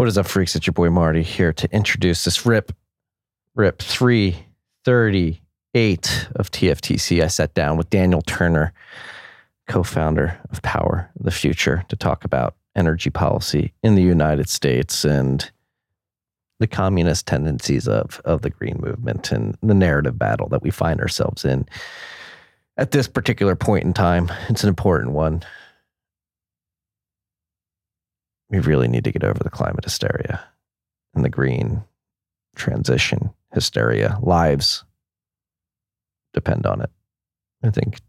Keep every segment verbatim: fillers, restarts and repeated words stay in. What is up, freaks? It's your boy Marty here to introduce this rip, rip three thirty-eight of T F T C. I sat down with Daniel Turner, co-founder of Power the Future, to talk about energy policy in the United States and the communist tendencies of, of the green movement and the narrative battle that we find ourselves in at this particular point in time. It's an important one. We really need to get over the climate hysteria and the green transition hysteria. Lives depend on it. I think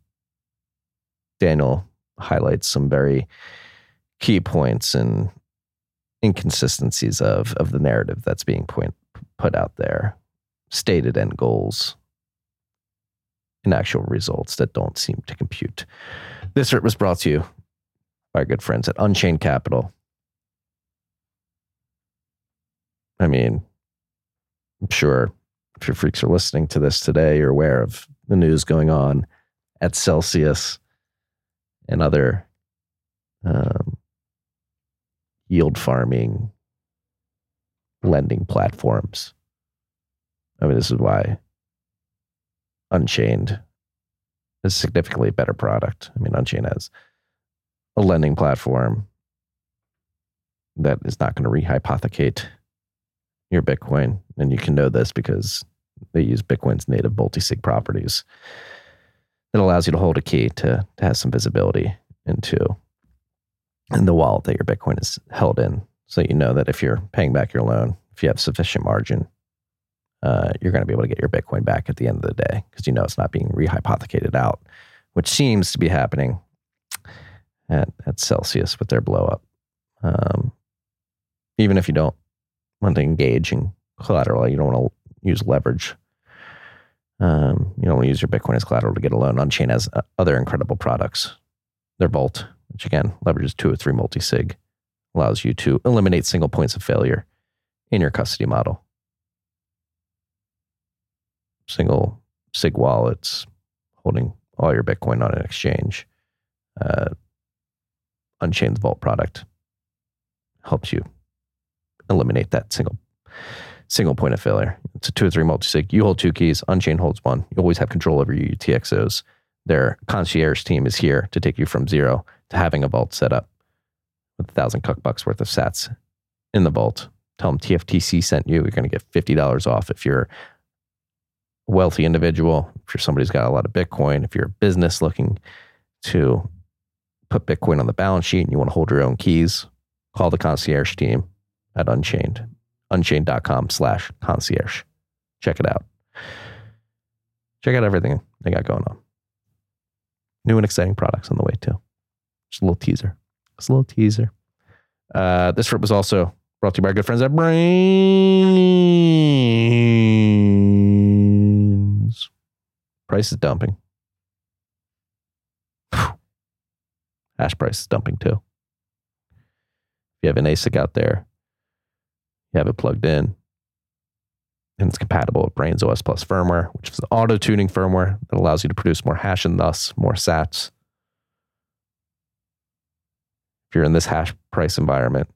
Daniel highlights some very key points and inconsistencies of, of the narrative that's being point, put out there, stated end goals and actual results that don't seem to compute. This was brought to you by our good friends at Unchained Capital. I mean, I'm sure if your freaks are listening to this today, you're aware of the news going on at Celsius and other um, yield farming lending platforms. I mean, this is why Unchained is a significantly better product. I mean, Unchained has a lending platform that is not going to rehypothecate your Bitcoin, and you can know this because they use Bitcoin's native multi-sig properties. It allows you to hold a key to, to have some visibility into in the wallet that your Bitcoin is held in, so you know that if you're paying back your loan, if you have sufficient margin, uh, you're going to be able to get your Bitcoin back at the end of the day because you know it's not being rehypothecated out, which seems to be happening at, at Celsius with their blow up. Um, even if you don't want to engage in collateral, you don't want to use leverage. Um, you don't want to use your Bitcoin as collateral to get a loan. Unchained has other incredible products. Their Vault, which again leverages two or three multi-sig, allows you to eliminate single points of failure in your custody model. Single sig wallets holding all your Bitcoin on an exchange. Uh, Unchained's Vault product helps you eliminate that single single point of failure. It's a two or three multi-sig. You hold two keys. Unchained holds one. You always have control over your U T X Os. Their concierge team is here to take you from zero to having a vault set up with a thousand cuck bucks worth of sats in the vault. Tell them T F T C sent you. You're going to get fifty dollars off if you're a wealthy individual, if you're somebody who's got a lot of Bitcoin, if you're a business looking to put Bitcoin on the balance sheet and you want to hold your own keys, call the concierge team at Unchained, unchained.com slash concierge. Check it out. Check out everything they got going on. New and exciting products on the way too. Just a little teaser. Just a little teaser. Uh, this rip was also brought to you by our good friends at Braiins. Price is dumping. Whew. Hash price is dumping too. If you have an ASIC out there, you have it plugged in, and it's compatible with Braiins O S Plus firmware, which is an auto-tuning firmware that allows you to produce more hash and thus more sats. If you're in this hash price environment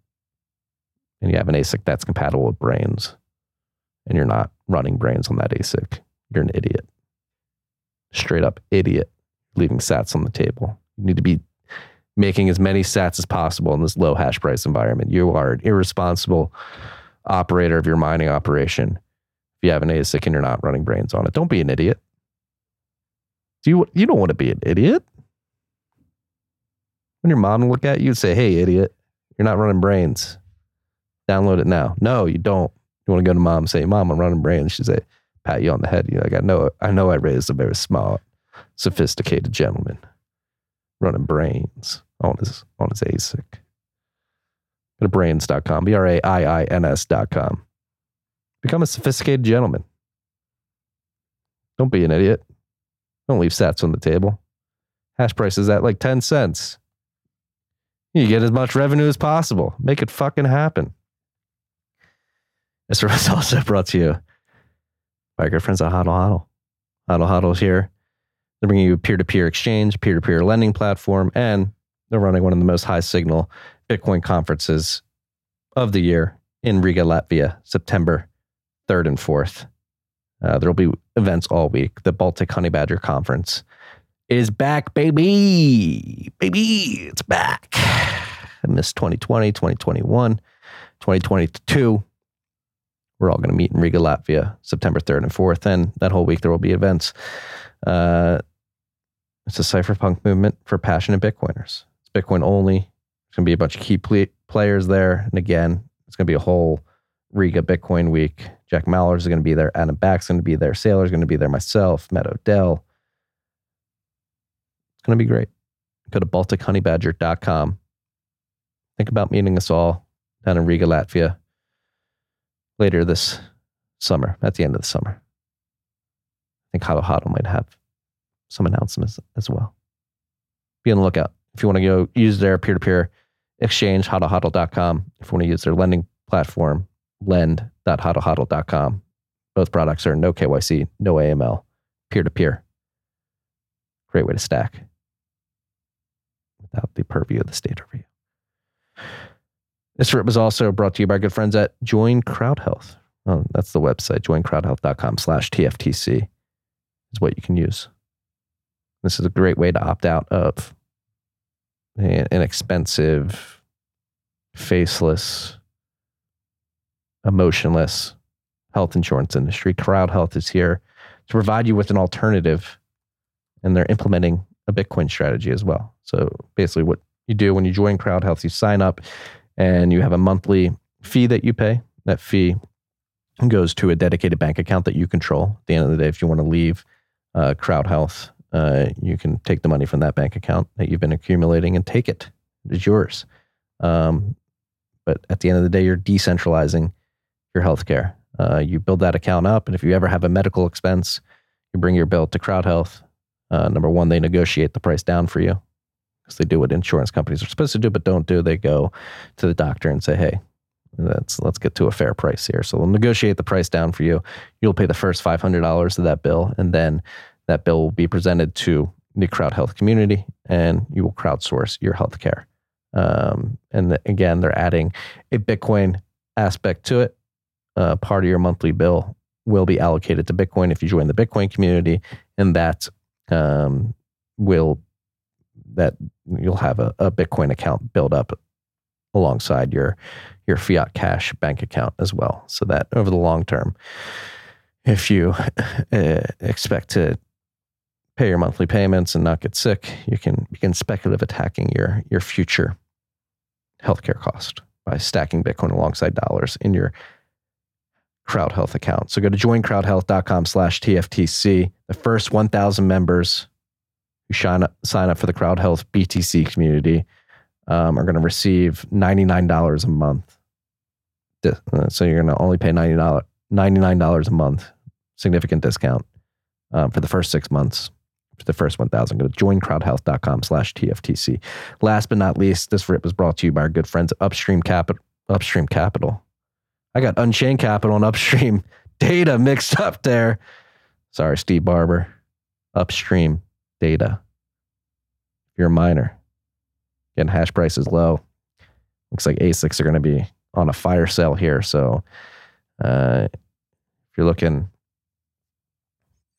and you have an ASIC that's compatible with Braiins and you're not running Braiins on that ASIC, you're an idiot. Straight up idiot, leaving sats on the table. You need to be making as many sats as possible in this low hash price environment. You are an irresponsible operator of your mining operation. If you have an ASIC and you're not running Braiins on it, don't be an idiot. Do you you don't want to be an idiot? When your mom look at you and say, "Hey, idiot, you're not running Braiins. Download it now." No, you don't. You want to go to mom and say, "Mom, I'm running Braiins." She say, pat you on the head. You're like, I know, I know, I raised a very smart, sophisticated gentleman running Braiins on his on his ASIC." Go to Braiins dot com, B R A I I N S dot com. Become a sophisticated gentleman. Don't be an idiot. Don't leave sats on the table. Hash price is at like ten cents. You get as much revenue as possible. Make it fucking happen. This was also brought to you by our good friends at Hodl Hodl. Hodl Hodl here. They're bringing you a peer-to-peer exchange, peer-to-peer lending platform, and they're running one of the most high-signal Bitcoin conferences of the year in Riga, Latvia, September third and fourth. Uh, there'll be events all week. The Baltic Honey Badger Conference is back, baby. Baby, it's back. I missed twenty twenty, twenty twenty-one, twenty twenty-two. We're all going to meet in Riga, Latvia, September third and fourth. And that whole week, there will be events. Uh, it's a cypherpunk movement for passionate Bitcoiners. It's Bitcoin only. There's going to be a bunch of key ple- players there. And again, it's going to be a whole Riga Bitcoin week. Jack Mallers is going to be there. Adam Back's going to be there. Saylor's going to be there. Myself, Matt Odell. It's going to be great. Go to baltic honey badger dot com. Think about meeting us all down in Riga, Latvia later this summer, at the end of the summer. I think Hodl Hodl might have some announcements as well. Be on the lookout. If you want to go use their peer-to-peer exchange, hodl hodl dot com. If you want to use their lending platform, lend dot hodl hodl dot com. Both products are no K Y C, no A M L, peer-to-peer. Great way to stack without the purview of the state over you. This rip was also brought to you by our good friends at Join CrowdHealth. Oh, that's the website, join crowd health dot com slash T F T C is what you can use. This is a great way to opt out of an inexpensive, faceless, emotionless health insurance industry. CrowdHealth is here to provide you with an alternative, and they're implementing a Bitcoin strategy as well. So basically what you do when you join CrowdHealth, you sign up and you have a monthly fee that you pay. That fee goes to a dedicated bank account that you control. At the end of the day, if you want to leave uh, CrowdHealth, uh, you can take the money from that bank account that you've been accumulating and take it. It's yours. Um, but at the end of the day, you're decentralizing your healthcare. Uh, you build that account up, and if you ever have a medical expense, you bring your bill to CrowdHealth. Uh, number one, they negotiate the price down for you, because they do what insurance companies are supposed to do, but don't do. They go to the doctor and say, hey, that's, let's get to a fair price here. So they'll negotiate the price down for you. You'll pay the first five hundred dollars of that bill, and then that bill will be presented to the CrowdHealth community, and you will crowdsource your healthcare. Um, and the, again, they're adding a Bitcoin aspect to it. Uh, part of your monthly bill will be allocated to Bitcoin if you join the Bitcoin community, and that um, will that you'll have a, a Bitcoin account built up alongside your your fiat cash bank account as well. So that over the long term, if you uh, expect to pay your monthly payments and not get sick, you can begin speculative attacking your your future healthcare cost by stacking Bitcoin alongside dollars in your CrowdHealth account. So go to join crowd health dot com slash T F T C. The first one thousand members who sign up, sign up for the CrowdHealth B T C community um, are going to receive ninety-nine dollars a month. So you're going to only pay ninety dollars, ninety-nine dollars a month, significant discount um, for the first six months. For the first one thousand, go to join crowd health dot com slash T F T C. Last but not least, this rip was brought to you by our good friends at Upstream Capital. Upstream Capital. I got Unchained Capital and Upstream Data mixed up there. Sorry, Steve Barber. Upstream Data. If you're a miner, getting hash prices low. Looks like A SICs are going to be on a fire sale here. So uh, if you're looking,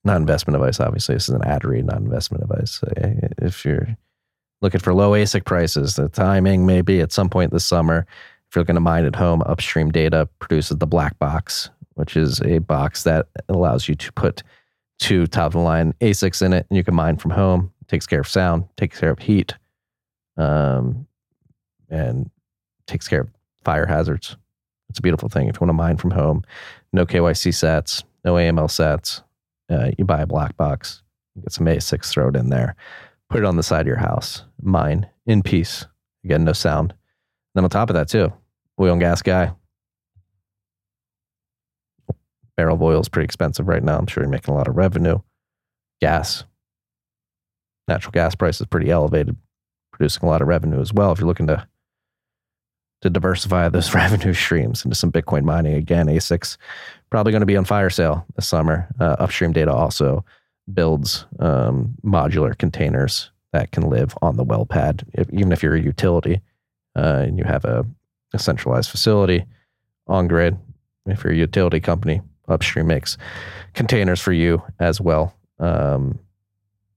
not investment advice, obviously. This is an ad read, not investment advice. If you're looking for low A SIC prices, the timing may be at some point this summer. If you're looking to mine at home, Upstream Data produces the black box, which is a box that allows you to put two top-of-the-line A SICs in it, and you can mine from home. It takes care of sound, takes care of heat, um, and takes care of fire hazards. It's a beautiful thing. If you want to mine from home, no K Y C sats, no A M L sats, uh, you buy a black box, you get some A SICs, throw it in there, put it on the side of your house, mine in peace. Again, no sound. Then on top of that too, oil and gas guy. Barrel of oil is pretty expensive right now. I'm sure you're making a lot of revenue. Gas. Natural gas price is pretty elevated, producing a lot of revenue as well. If you're looking to to diversify those revenue streams into some Bitcoin mining, again, A SICs probably going to be on fire sale this summer. Uh, Upstream Data also builds um, modular containers that can live on the well pad, if, even if you're a utility. Uh, and you have a, a centralized facility, on grid, if you're a utility company, Upstream makes containers for you as well. Um,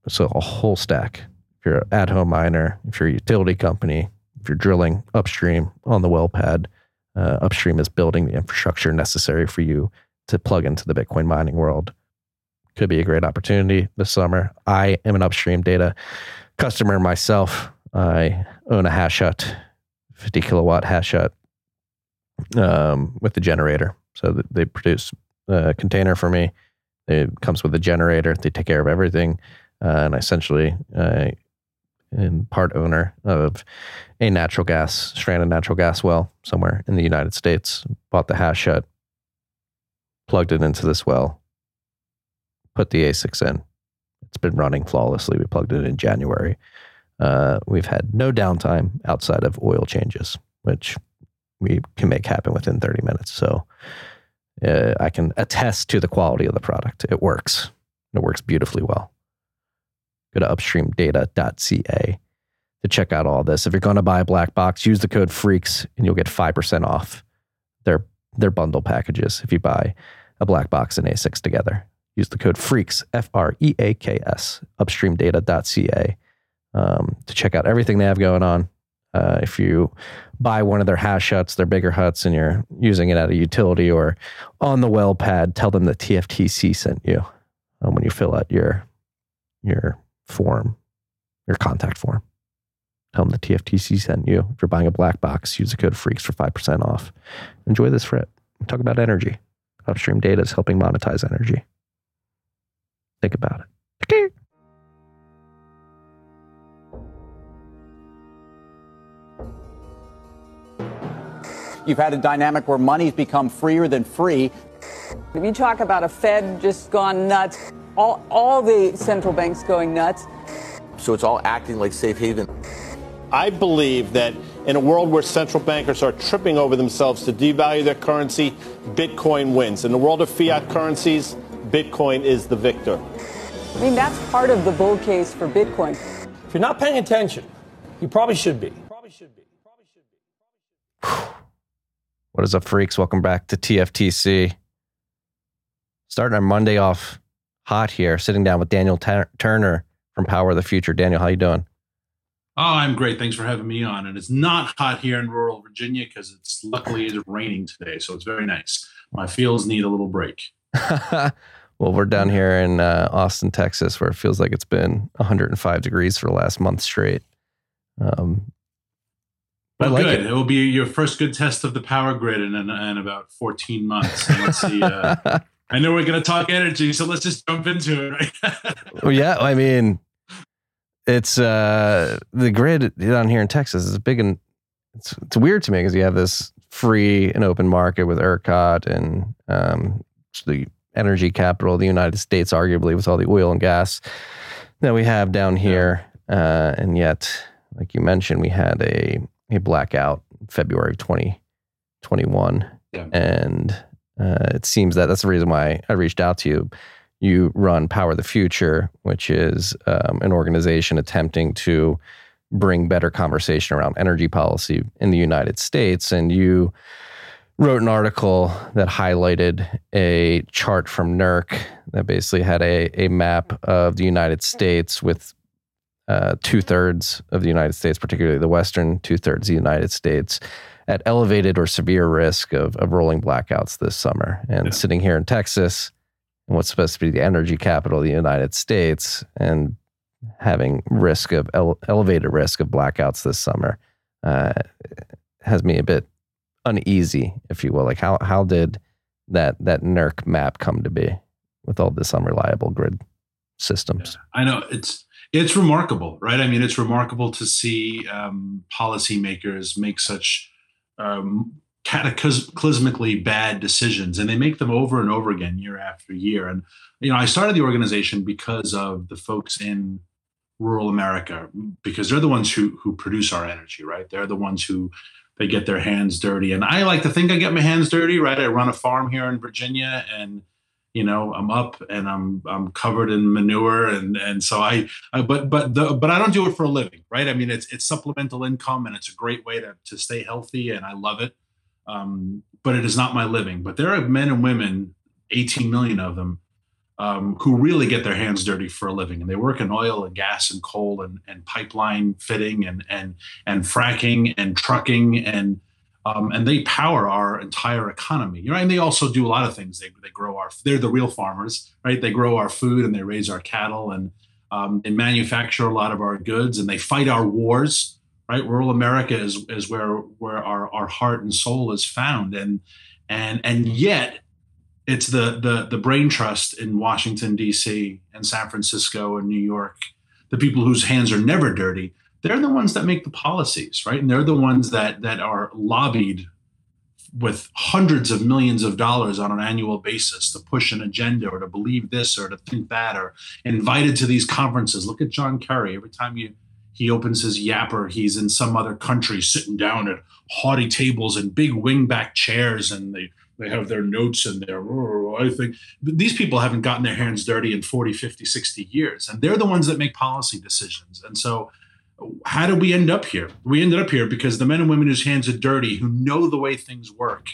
so a whole stack. If you're an at-home miner, if you're a utility company, if you're drilling, Upstream on the well pad, uh, Upstream is building the infrastructure necessary for you to plug into the Bitcoin mining world. Could be a great opportunity this summer. I am an Upstream Data customer myself. I own a hash hut, fifty kilowatt hash hut um, with the generator. So that they produce a container for me. It comes with a generator. They take care of everything. Uh, and I essentially uh, am part owner of a natural gas, stranded natural gas well somewhere in the United States. Bought the hash hut, plugged it into this well, put the A SICs in. It's been running flawlessly. We plugged it in January. Uh, we've had no downtime outside of oil changes, which we can make happen within thirty minutes. So uh, I can attest to the quality of the product. It works. It works beautifully well. Go to upstream data dot c a to check out all this. If you're going to buy a black box, use the code FREAKS and you'll get five percent off their their bundle packages if you buy a black box and A SICs together. Use the code FREAKS, F R E A K S, upstream data dot c a um, to check out everything they have going on. Uh, if you buy one of their hash huts, their bigger huts, and you're using it at a utility or on the well pad, tell them the T F T C sent you um, when you fill out your your form, your contact form. Tell them the T F T C sent you. If you're buying a black box, use the code FREAKS for five percent off. Enjoy this frit. Talk about energy. Upstream Data is helping monetize energy. Think about it. Okay. You've had a dynamic where money's become freer than free. If you talk about a Fed just gone nuts, all, all the central banks going nuts. So it's all acting like safe haven. I believe that in a world where central bankers are tripping over themselves to devalue their currency, Bitcoin wins. In the world of fiat currencies, Bitcoin is the victor. I mean, that's part of the bull case for Bitcoin. If you're not paying attention, you probably should be. Probably should be. Probably should be. What is up, freaks? Welcome back to T F T C. Starting our Monday off hot here, sitting down with Daniel T- Turner from Power the Future. Daniel, how you doing? Oh, I'm great. Thanks for having me on. And it's not hot here in rural Virginia because it's luckily it's raining today, so it's very nice. My fields need a little break. Well, we're down here in uh, Austin, Texas, where it feels like it's been one hundred five degrees for the last month straight. Um, well, like good. It. it will be your first good test of the power grid in, in, in about fourteen months. And let's see. Uh, I know we're going to talk energy, so let's just jump into it. Right? Well, yeah, I mean, it's uh, the grid down here in Texas is big, and it's, it's weird to me because you have this free and open market with ERCOT and um, the energy capital of the United States, arguably, with all the oil and gas that we have down here. Uh, and yet, like you mentioned, we had a, a blackout in February twenty twenty-one. Yeah. And uh, it seems that that's the reason why I reached out to you. You run Power the Future, which is um, an organization attempting to bring better conversation around energy policy in the United States. And you wrote an article that highlighted a chart from NERC that basically had a, a map of the United States with uh, two-thirds of the United States, particularly the western two-thirds of the United States, at elevated or severe risk of, of rolling blackouts this summer. And yeah. Sitting here in Texas, in what's supposed to be the energy capital of the United States, and having risk of ele- elevated risk of blackouts this summer uh, has me a bit uneasy, if you will. Like how how did that that NERC map come to be with all this unreliable grid systems? Yeah, I know it's it's remarkable, right? I mean, it's remarkable to see um, policymakers make such um, cataclysmically bad decisions, and they make them over and over again, year after year. And you know, I started the organization because of the folks in rural America, because they're the ones who who produce our energy, right? They're the ones who They get their hands dirty. And I like to think I get my hands dirty, right? I run a farm here in Virginia, and, you know, I'm up and I'm I'm covered in manure. And and so I, I but but the, but I don't do it for a living, right? I mean, it's it's supplemental income, and it's a great way to, to stay healthy. And I love it. Um, but it is not my living. But there are men and women, eighteen million of them, um, who really get their hands dirty for a living. And they work in oil and gas and coal and, and pipeline fitting and and and fracking and trucking. And um, and they power our entire economy. You know, and they also do a lot of things. They they grow our, they're the real farmers, right? They grow our food and they raise our cattle and um, they manufacture a lot of our goods and they fight our wars. Right, rural America is is where where our, our heart and soul is found, and and and yet it's the the the brain trust in Washington D C and San Francisco and New York, the people whose hands are never dirty. They're the ones that make the policies, right? And they're the ones that that are lobbied with hundreds of millions of dollars on an annual basis to push an agenda or to believe this or to think that, or invited to these conferences. Look at John Kerry. Every time you. He opens his yapper, he's in some other country sitting down at haughty tables and big wingback chairs, and they, they have their notes and their, oh, I think. But these people haven't gotten their hands dirty in forty, fifty, sixty years, and they're the ones that make policy decisions. And so how did we end up here? We ended up here because the men and women whose hands are dirty, who know the way things work,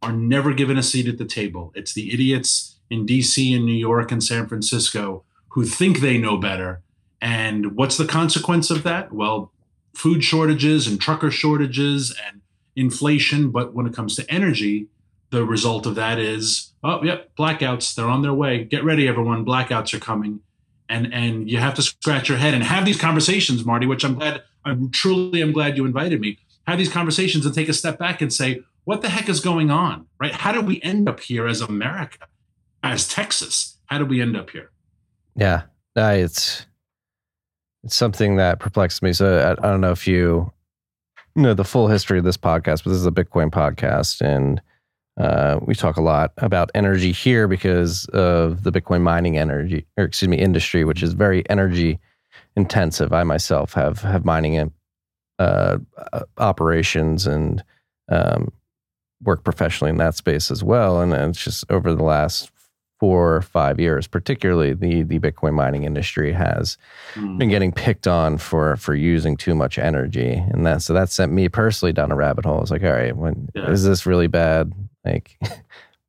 are never given a seat at the table. It's the idiots in D C and New York and San Francisco who think they know better. And what's the consequence of that? Well, food shortages and trucker shortages and inflation. But when it comes to energy, the result of that is, oh, yep, blackouts, they're on their way. Get ready, everyone. Blackouts are coming. And and you have to scratch your head and have these conversations, Marty, which I'm glad, I'm truly, I'm glad you invited me. Have these conversations and take a step back and say, what the heck is going on, right? How did we end up here as America, as Texas? How did we end up here? Yeah, uh, it's... It's something that perplexed me. So I, I don't know if you know the full history of this podcast, but this is a Bitcoin podcast. And uh, we talk a lot about energy here because of the Bitcoin mining energy, or excuse me, industry, which is very energy intensive. I myself have, have mining uh, operations and um, work professionally in that space as well. And, and it's just over the last four or five years, particularly the the Bitcoin mining industry has mm. been getting picked on for for using too much energy. And that, so that sent me personally down a rabbit hole. I was like, all right, when yeah. is this really bad? Like,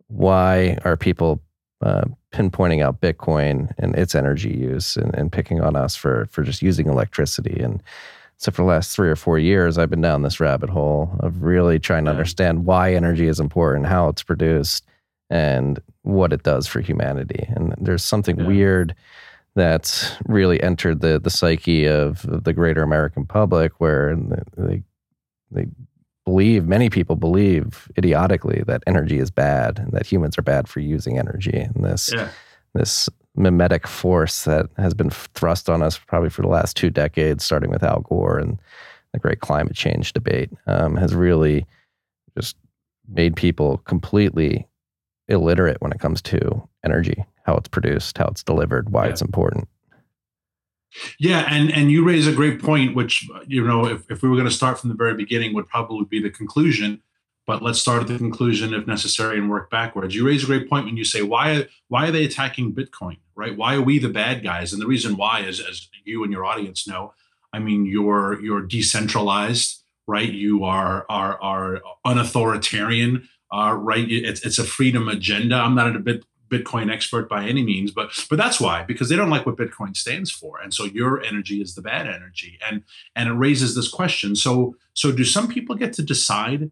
why are people uh, pinpointing out Bitcoin and its energy use and, and picking on us for, for just using electricity? And so for the last three or four years, I've been down this rabbit hole of really trying to yeah. understand why energy is important, how it's produced, and what it does for humanity. And there's something yeah. weird that's really entered the the psyche of, of the greater American public, where they they believe, many people believe idiotically, that energy is bad and that humans are bad for using energy. And this yeah. this mimetic force that has been thrust on us probably for the last two decades, starting with Al Gore and the great climate change debate, um, has really just made people completely illiterate when it comes to energy, how it's produced, how it's delivered, why yeah. it's important. Yeah, and and you raise a great point, which, you know, if, if we were going to start from the very beginning would probably be the conclusion, but let's start at the conclusion if necessary and work backwards. You raise a great point when you say, why why are they attacking Bitcoin, right? Why are we the bad guys? And the reason why is, as you and your audience know, I mean, you're you're decentralized, right? You are are are unauthoritarian. Uh, right, it's, it's a freedom agenda. I'm not a bit, Bitcoin expert by any means, but but that's why, because they don't like what Bitcoin stands for, and so your energy is the bad energy, and and it raises this question. So so do some people get to decide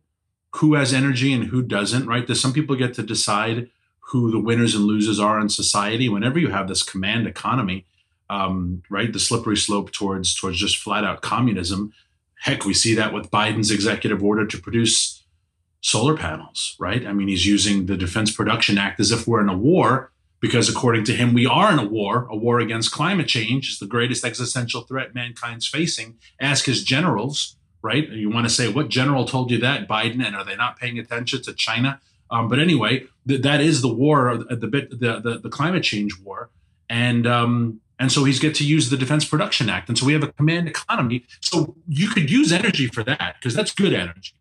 who has energy and who doesn't? Right? Do some people get to decide who the winners and losers are in society? Whenever you have this command economy, um, right, the slippery slope towards towards just flat out communism. Heck, we see that with Biden's executive order to produce solar panels, right? I mean, he's using the Defense Production Act as if we're in a war, because according to him, we are in a war. A war against climate change is the greatest existential threat mankind's facing. Ask his generals, right? You want to say, what general told you that, Biden? And are they not paying attention to China? Um, but anyway, th- that is the war, the bit, the, the the climate change war, and um, and so he's get to use the Defense Production Act, and so we have a command economy. So you could use energy for that, because that's good energy.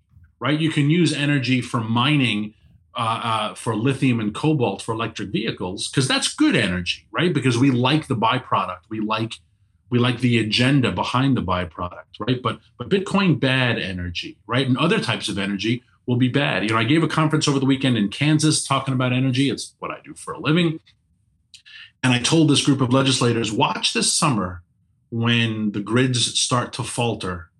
Right, you can use energy for mining, uh, uh, for lithium and cobalt for electric vehicles, because that's good energy, right? Because we like the byproduct, we like, we like the agenda behind the byproduct, right? But but Bitcoin, bad energy, right? And other types of energy, will be bad. You know, I gave a conference over the weekend in Kansas talking about energy. It's what I do for a living. And I told this group of legislators, watch this summer when the grids start to falter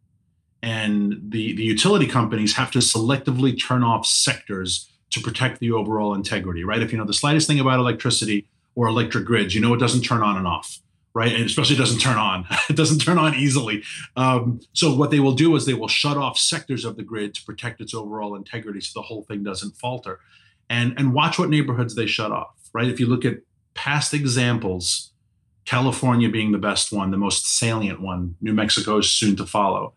and the, the utility companies have to selectively turn off sectors to protect the overall integrity, right? If you know the slightest thing about electricity or electric grids, you know it doesn't turn on and off, right? And especially it doesn't turn on. It doesn't turn on easily. Um, so what they will do is they will shut off sectors of the grid to protect its overall integrity so the whole thing doesn't falter. And, and watch what neighborhoods they shut off, right? If you look at past examples, California being the best one, the most salient one, New Mexico is soon to follow.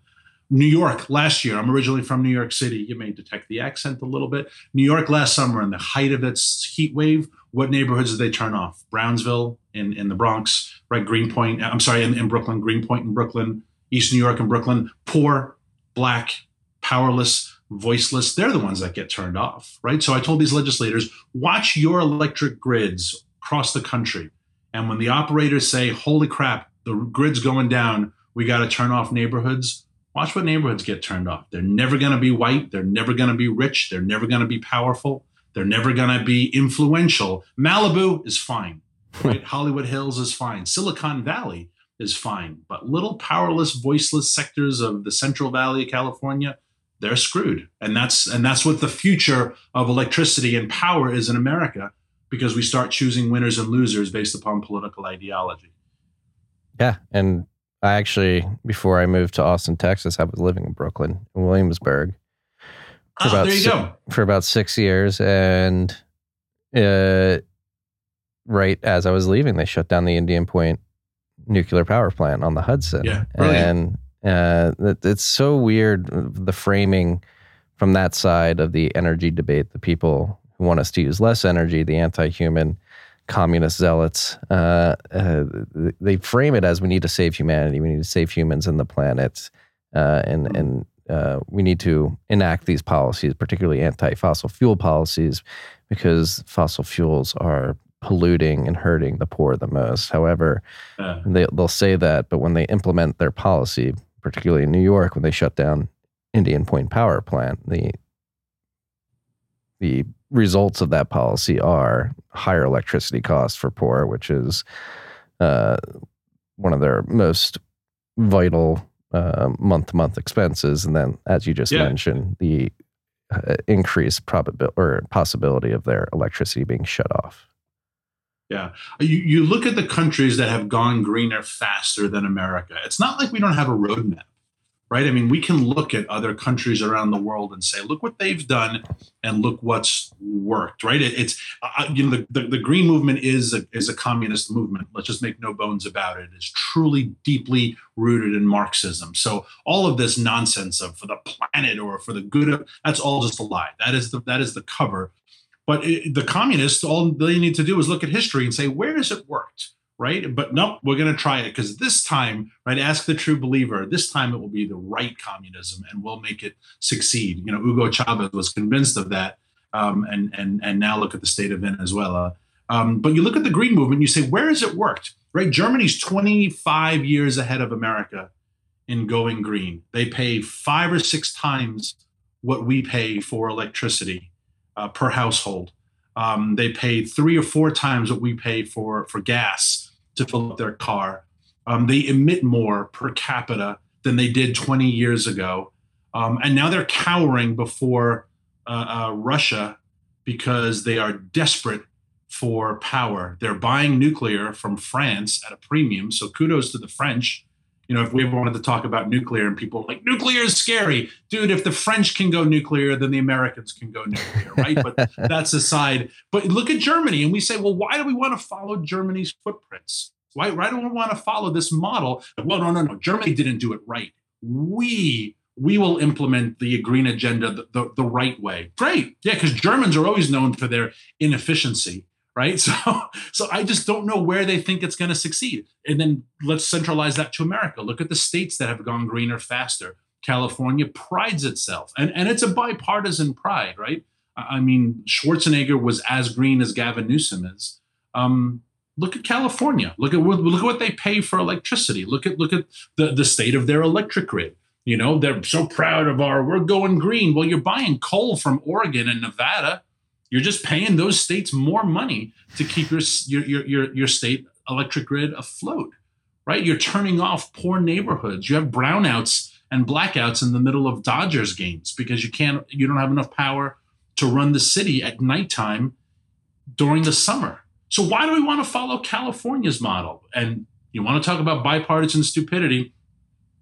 New York last year, I'm originally from New York City. You may detect the accent a little bit. New York last summer in the height of its heat wave, what neighborhoods did they turn off? Brownsville in, in the Bronx, right? Greenpoint, I'm sorry, in, in Brooklyn, Greenpoint in Brooklyn, East New York in Brooklyn, poor, black, powerless, voiceless. They're the ones that get turned off, right? So I told these legislators, watch your electric grids across the country. And when the operators say, holy crap, the grid's going down, we got to turn off neighborhoods. Watch what neighborhoods get turned off. They're never going to be white. They're never going to be rich. They're never going to be powerful. They're never going to be influential. Malibu is fine, right? Hollywood Hills is fine. Silicon Valley is fine. But little powerless, voiceless sectors of the Central Valley of California, they're screwed. And that's and that's what the future of electricity and power is in America, because we start choosing winners and losers based upon political ideology. Yeah, and I actually, before I moved to Austin, Texas, I was living in Brooklyn, in Williamsburg. For oh, about there you si- go. For about six years. And uh, right as I was leaving, they shut down the Indian Point nuclear power plant on the Hudson. Yeah, brilliant. And uh, it, it's so weird, the framing from that side of the energy debate, the people who want us to use less energy, the anti-human communist zealots, uh, uh, they frame it as we need to save humanity. We need to save humans and the planet. Uh, and and uh, we need to enact these policies, particularly anti-fossil fuel policies, because fossil fuels are polluting and hurting the poor the most. However, uh, they, they'll say that, but when they implement their policy, particularly in New York, when they shut down Indian Point Power Plant, the the results of that policy are higher electricity costs for poor, which is uh, one of their most vital uh, month-to-month expenses. And then, as you just yeah. mentioned, the uh, increased probability or possibility of their electricity being shut off. Yeah. You, you look at the countries that have gone greener faster than America. It's not like we don't have a roadmap. Right. I mean, we can look at other countries around the world and say, look what they've done and look what's worked. Right. It, it's uh, you know, the, the, the green movement is a, is a communist movement. Let's just make no bones about it. It's truly deeply rooted in Marxism. So all of this nonsense of for the planet or for the good of, that's all just a lie. That is the that is the cover. But it, the communists, all they need to do is look at history and say, where has it worked? Right. But no, we're going to try it because this time, right, ask the true believer, this time it will be the right communism and we'll make it succeed. You know, Hugo Chavez was convinced of that. Um, and, and, and now look at the state of Venezuela. Um, but you look at the green movement, you say, where has it worked? Right. Germany's twenty-five years ahead of America in going green. They pay five or six times what we pay for electricity uh, per household. Um, they pay three or four times what we pay for, for gas to fill up their car. Um, they emit more per capita than they did twenty years ago. Um, and now they're cowering before uh, uh, Russia because they are desperate for power. They're buying nuclear from France at a premium. So kudos to the French. You know, if we ever wanted to talk about nuclear and people are like, nuclear is scary. Dude, if the French can go nuclear, then the Americans can go nuclear, right? But that's aside. But look at Germany and we say, well, why do we want to follow Germany's footprints? Why, why do we want to follow this model? Well, no, no, no. Germany didn't do it right. We we will implement the green agenda the, the, the right way. Great. Yeah, because Germans are always known for their inefficiency. Right. So so I just don't know where they think it's going to succeed. And then let's centralize that to America. Look at the states that have gone greener faster. California prides itself. And, and it's a bipartisan pride. Right. I mean, Schwarzenegger was as green as Gavin Newsom is. Um, look at California. Look at look at what they pay for electricity. Look at look at the, the state of their electric grid. You know, they're so proud of our, we're going green. Well, you're buying coal from Oregon and Nevada. You're just paying those states more money to keep your your your, your state electric grid afloat, right? You're turning off poor neighborhoods. You have brownouts and blackouts in the middle of Dodgers games because you can't, you don't have enough power to run the city at nighttime during the summer. So why do we want to follow California's model? And you want to talk about bipartisan stupidity.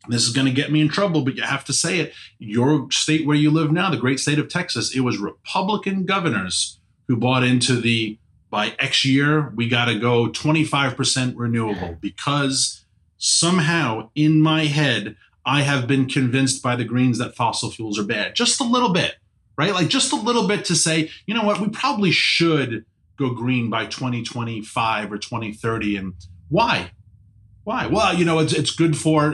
This is going to get me in trouble, but you have to say it. Your state where you live now, the great state of Texas, it was Republican governors who bought into the, by X year, we got to go twenty-five percent renewable because somehow in my head, I have been convinced by the Greens that fossil fuels are bad. Just a little bit, right? Like just a little bit to say, you know what, we probably should go green by twenty twenty-five or twenty thirty. And why? Why? Well, you know, it's it's good for,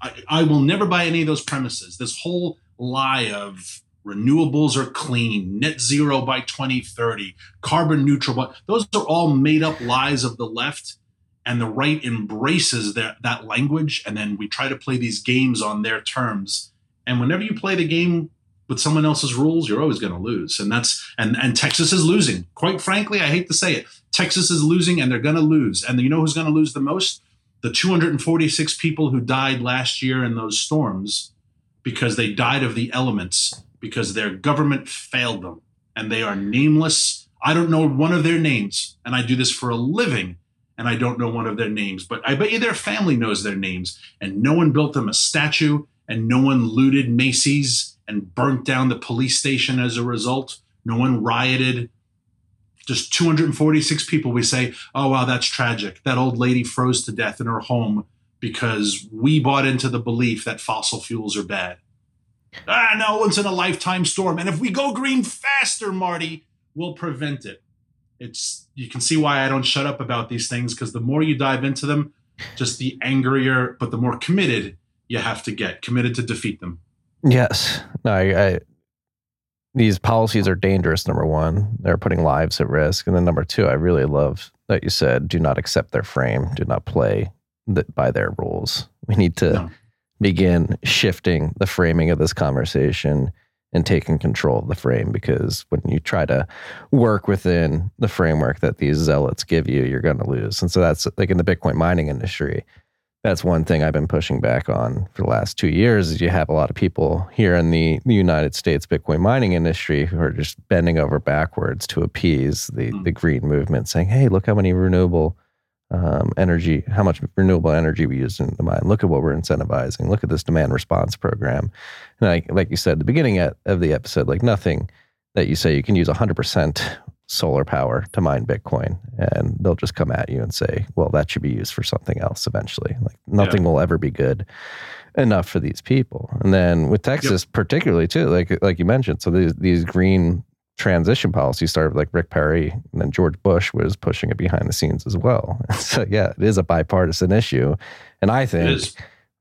I, I will never buy any of those premises. This whole lie of renewables are clean, net zero by twenty thirty, carbon neutral. Those are all made up lies of the left, and the right embraces that, that language. And then we try to play these games on their terms. And whenever you play the game with someone else's rules, you're always going to lose. And that's and, and Texas is losing. Quite frankly, I hate to say it. Texas is losing and they're going to lose. And you know who's going to lose the most? The two hundred forty-six people who died last year in those storms because they died of the elements, because their government failed them and they are nameless. I don't know one of their names, and I do this for a living, and I don't know one of their names, but I bet you their family knows their names, and no one built them a statue, and no one looted Macy's and burnt down the police station as a result. No one rioted. Just two hundred forty-six people, we say, oh, wow, that's tragic. That old lady froze to death in her home because we bought into the belief that fossil fuels are bad. Ah, no, once in a lifetime storm. And if we go green faster, Marty, we'll prevent it. It's, you can see why I don't shut up about these things, because the more you dive into them, just the angrier, but the more committed you have to get, committed to defeat them. Yes. No, I... I... These policies are dangerous, number one. They're putting lives at risk. And then number two, I really love that you said, do not accept their frame. Do not play that by their rules. We need to no. begin shifting the framing of this conversation and taking control of the frame, because when you try to work within the framework that these zealots give you, you're going to lose. And so that's like in the Bitcoin mining industry. That's one thing I've been pushing back on for the last two years is you have a lot of people here in the, the United States Bitcoin mining industry who are just bending over backwards to appease the, mm. the green movement, saying, hey, look how many renewable um, energy, how much renewable energy we used in the mine. Look at what we're incentivizing. Look at this demand response program. And I, like you said at the beginning of the episode, like nothing that you say you can use one hundred percent solar power to mine Bitcoin, and they'll just come at you and say, well, that should be used for something else eventually. Like nothing yeah. will ever be good enough for these people. And then with Texas yep. particularly too, like like you mentioned, so these, these green transition policies started with like Rick Perry, and then George Bush was pushing it behind the scenes as well. So yeah, it is a bipartisan issue. And I think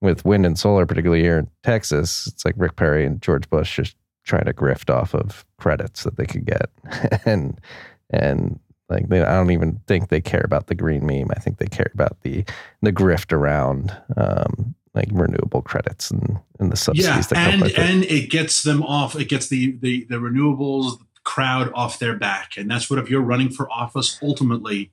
with wind and solar, particularly here in Texas, it's like Rick Perry and George Bush just trying to grift off of credits that they could get. and and like they, I don't even think they care about the green meme. I think they care about the the grift around um, like renewable credits and, and the subsidies yeah, that come and, with it. And it gets them off. It gets the, the, the renewables crowd off their back. And that's what, if you're running for office, ultimately,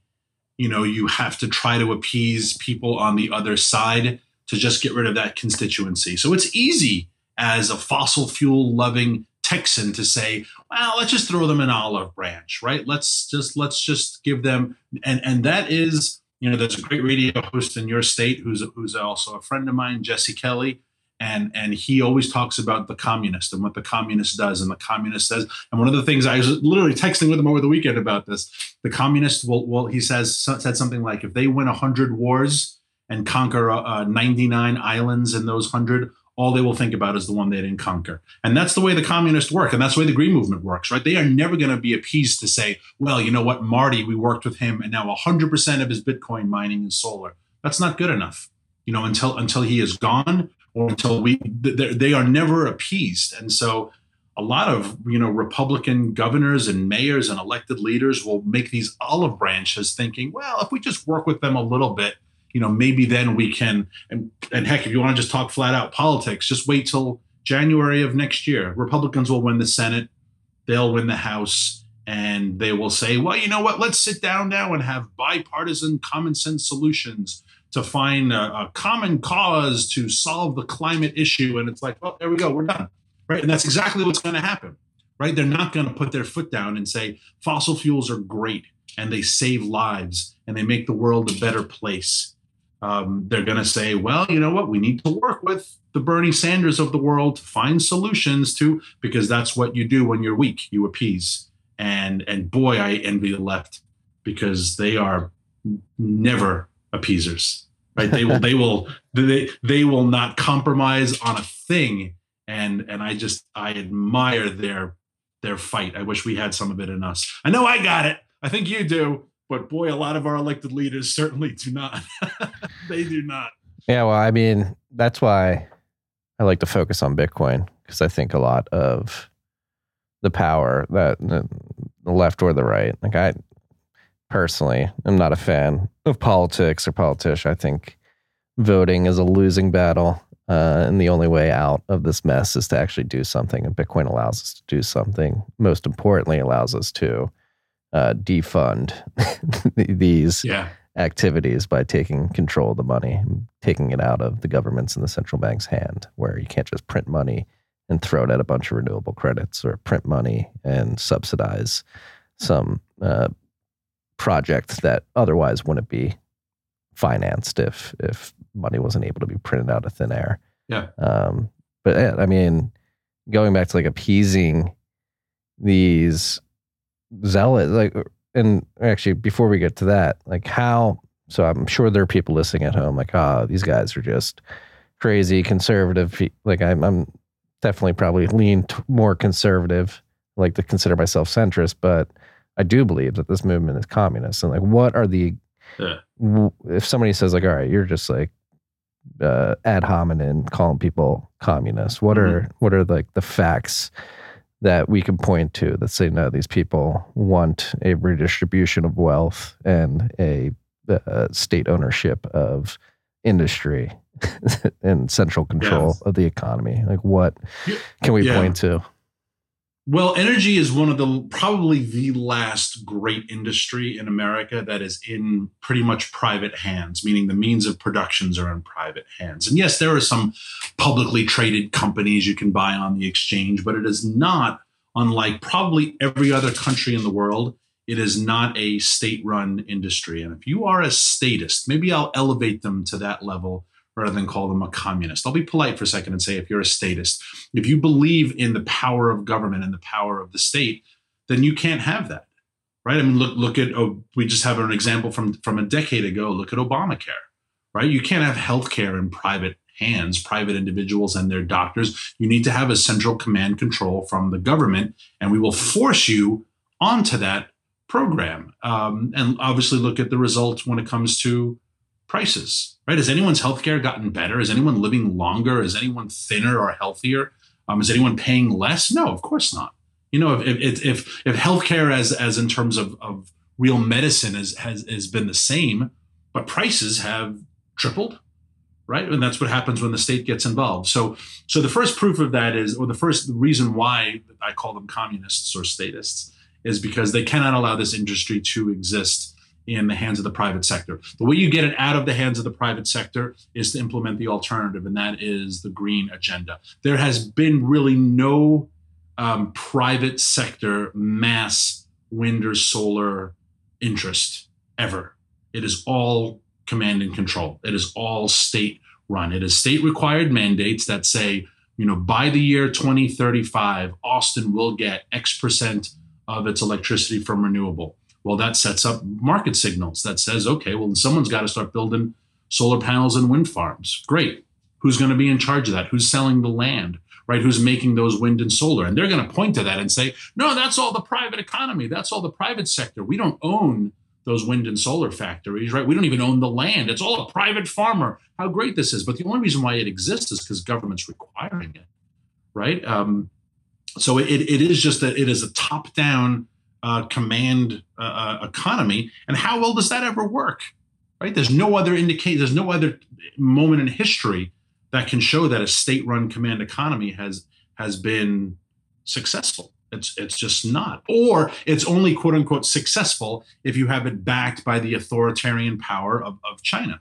you know, you have to try to appease people on the other side to just get rid of that constituency. So it's easy as a fossil fuel loving Texan to say, well, let's just throw them an olive branch, right? Let's just, let's just give them. And, and that is, you know, there's a great radio host in your state who's, a, who's also a friend of mine, Jesse Kelly. And, and he always talks about the communist and what the communist does. And the communist says, and one of the things I was literally texting with him over the weekend about this, the communist will, well, he says, said something like, if they win a hundred wars and conquer uh, ninety-nine islands in those hundred, all they will think about is the one they didn't conquer. And that's the way the communists work. And that's the way the green movement works, right? They are never going to be appeased to say, well, you know what, Marty, we worked with him and now one hundred percent of his Bitcoin mining is solar. That's not good enough, you know, until until he is gone or until we, they are never appeased. And so a lot of, you know, Republican governors and mayors and elected leaders will make these olive branches thinking, well, if we just work with them a little bit, you know, maybe then we can, and, and heck, if you want to just talk flat out politics, just wait till January of next year. Republicans will win the Senate, they'll win the House, and they will say, well, you know what, let's sit down now and have bipartisan common sense solutions to find a, a common cause to solve the climate issue. And it's like, well, there we go, we're done, right? And that's exactly what's going to happen, right? They're not going to put their foot down and say fossil fuels are great and they save lives and they make the world a better place. Um, they're going to say, well, you know what, we need to work with the Bernie Sanders of the world to find solutions to, because that's what you do when you're weak, you appease. And and boy, I envy the left, because they are never appeasers, right? They will, they will, they they will not compromise on a thing. And and I just, I admire their their fight. I wish we had some of it in us. I know I got it. I think you do. But boy, a lot of our elected leaders certainly do not. They do not. Yeah, well, I mean, that's why I like to focus on Bitcoin, because I think a lot of the power that the left or the right, like I personally am not a fan of politics or politician. I think voting is a losing battle. Uh, and the only way out of this mess is to actually do something. And Bitcoin allows us to do something. Most importantly, allows us to Uh, defund these yeah. activities by taking control of the money, taking it out of the government's and the central bank's hand, where you can't just print money and throw it at a bunch of renewable credits, or print money and subsidize some uh, project that otherwise wouldn't be financed if if money wasn't able to be printed out of thin air. Yeah. Um, but yeah, I mean, going back to like appeasing these zealot, like, and actually before we get to that, like how, so I'm sure there are people listening at home like, ah, oh, these guys are just crazy conservative. Like I'm, I'm definitely probably lean t- more conservative, like to consider myself centrist, but I do believe that this movement is communist. And like, what are the, yeah. w- if somebody says like, all right, you're just like uh, ad hominem calling people communists, what mm-hmm. are, what are like the facts that we can point to that say, no, these people want a redistribution of wealth and a uh, state ownership of industry and central control yes. of the economy? Like, what can we yeah. point to? Well, energy is one of the, probably the last great industry in America that is in pretty much private hands, meaning the means of productions are in private hands. And yes, there are some publicly traded companies you can buy on the exchange, but it is not, unlike probably every other country in the world, it is not a state-run industry. And if you are a statist, maybe I'll elevate them to that level rather than call them a communist. I'll be polite for a second and say, if you're a statist, if you believe in the power of government and the power of the state, then you can't have that, right? I mean, look, look at, oh, we just have an example from, from a decade ago. Look at Obamacare, right? You can't have healthcare in private hands, private individuals and their doctors. You need to have a central command control from the government, and we will force you onto that program. Um, and obviously look at the results when it comes to prices, right? Has anyone's healthcare gotten better? Is anyone living longer? Is anyone thinner or healthier? Um, is anyone paying less? No, of course not. You know, if if if, if healthcare as as in terms of, of real medicine is, has has been the same, but prices have tripled, right? And that's what happens when the state gets involved. So so the first proof of that is, or the first reason why I call them communists or statists, is because they cannot allow this industry to exist in the hands of the private sector. The way you get it out of the hands of the private sector is to implement the alternative, and that is the green agenda. There has been really no um, private sector mass wind or solar interest ever. It is all command and control. It is all state run. It is state required mandates that say, you know, by the year twenty thirty-five, Austin will get X percent of its electricity from renewable. Well, that sets up market signals that says, okay, well, someone's got to start building solar panels and wind farms. Great. Who's going to be in charge of that? Who's selling the land, right? Who's making those wind and solar? And they're going to point to that and say, no, that's all the private economy. That's all the private sector. We don't own those wind and solar factories, right? We don't even own the land. It's all a private farmer. How great this is. But the only reason why it exists is because government's requiring it, right? Um, so it it is just that it is a top-down Uh, command uh, economy. And how well does that ever work? right? There's no other indicate. There's no other moment in history that can show that a state-run command economy has has been successful. It's it's just not. Or it's only, quote unquote, successful if you have it backed by the authoritarian power of, of China,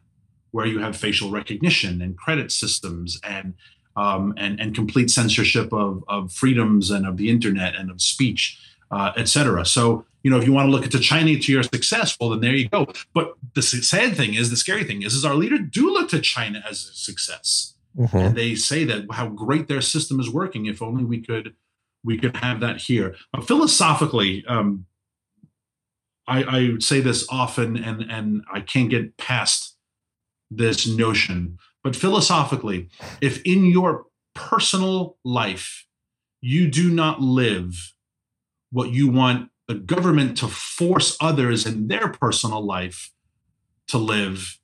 where you have facial recognition and credit systems and um, and, and complete censorship of, of freedoms and of the internet and of speech, uh, et cetera. So, you know, if you want to look at the China to your success, well, then there you go. But the sad thing is, the scary thing is, is our leaders do look to China as a success. Mm-hmm. And they say that how great their system is working. If only we could we could have that here. Uh, philosophically, um, I, I say this often, and, and I can't get past this notion. But philosophically, if in your personal life you do not live what you want the government to force others in their personal life to live,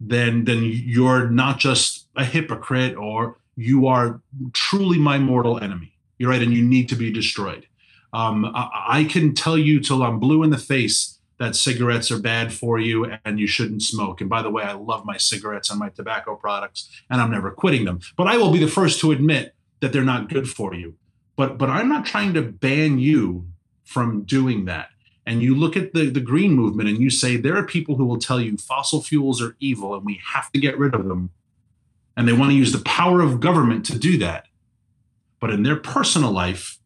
then then you're not just a hypocrite, or you are truly my mortal enemy. You're right, and you need to be destroyed. Um, I, I can tell you till I'm blue in the face that cigarettes are bad for you and you shouldn't smoke. And by the way, I love my cigarettes and my tobacco products, and I'm never quitting them. But I will be the first to admit that they're not good for you. But but I'm not trying to ban you from doing that. And you look at the, the green movement and you say, there are people who will tell you fossil fuels are evil and we have to get rid of them. And they want to use the power of government to do that. But in their personal life,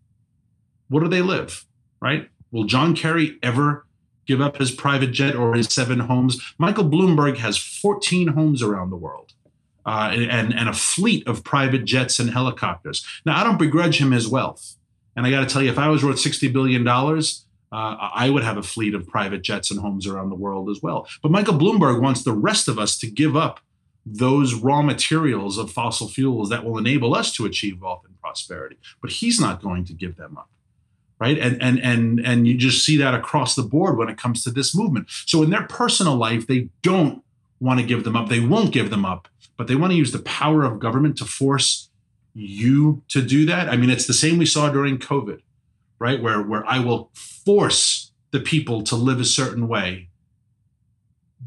what do they live, right? Will John Kerry ever give up his private jet or his seven homes? Michael Bloomberg has fourteen homes around the world uh, and, and a fleet of private jets and helicopters. Now, I don't begrudge him his wealth. And I got to tell you, if I was worth sixty billion dollars, Uh, I would have a fleet of private jets and homes around the world as well. But Michael Bloomberg wants the rest of us to give up those raw materials of fossil fuels that will enable us to achieve wealth and prosperity. But he's not going to give them up, right? And and and and you just see that across the board when it comes to this movement. So in their personal life, they don't want to give them up. They won't give them up, but they want to use the power of government to force you to do that. I mean, it's the same we saw during COVID. Right, where where I will force the people to live a certain way,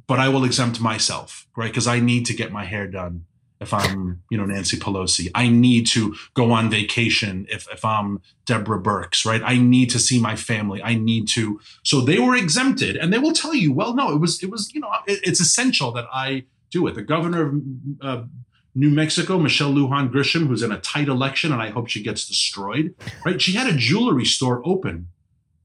but I will exempt myself, right? Because I need to get my hair done if I'm, you know, Nancy Pelosi. I need to go on vacation if if I'm Deborah Birx, right? I need to see my family. I need to. So they were exempted, and they will tell you, well, no, it was it was you know, it, it's essential that I do it. The governor of uh, New Mexico, Michelle Lujan Grisham, who's in a tight election, and I hope she gets destroyed, right? She had a jewelry store open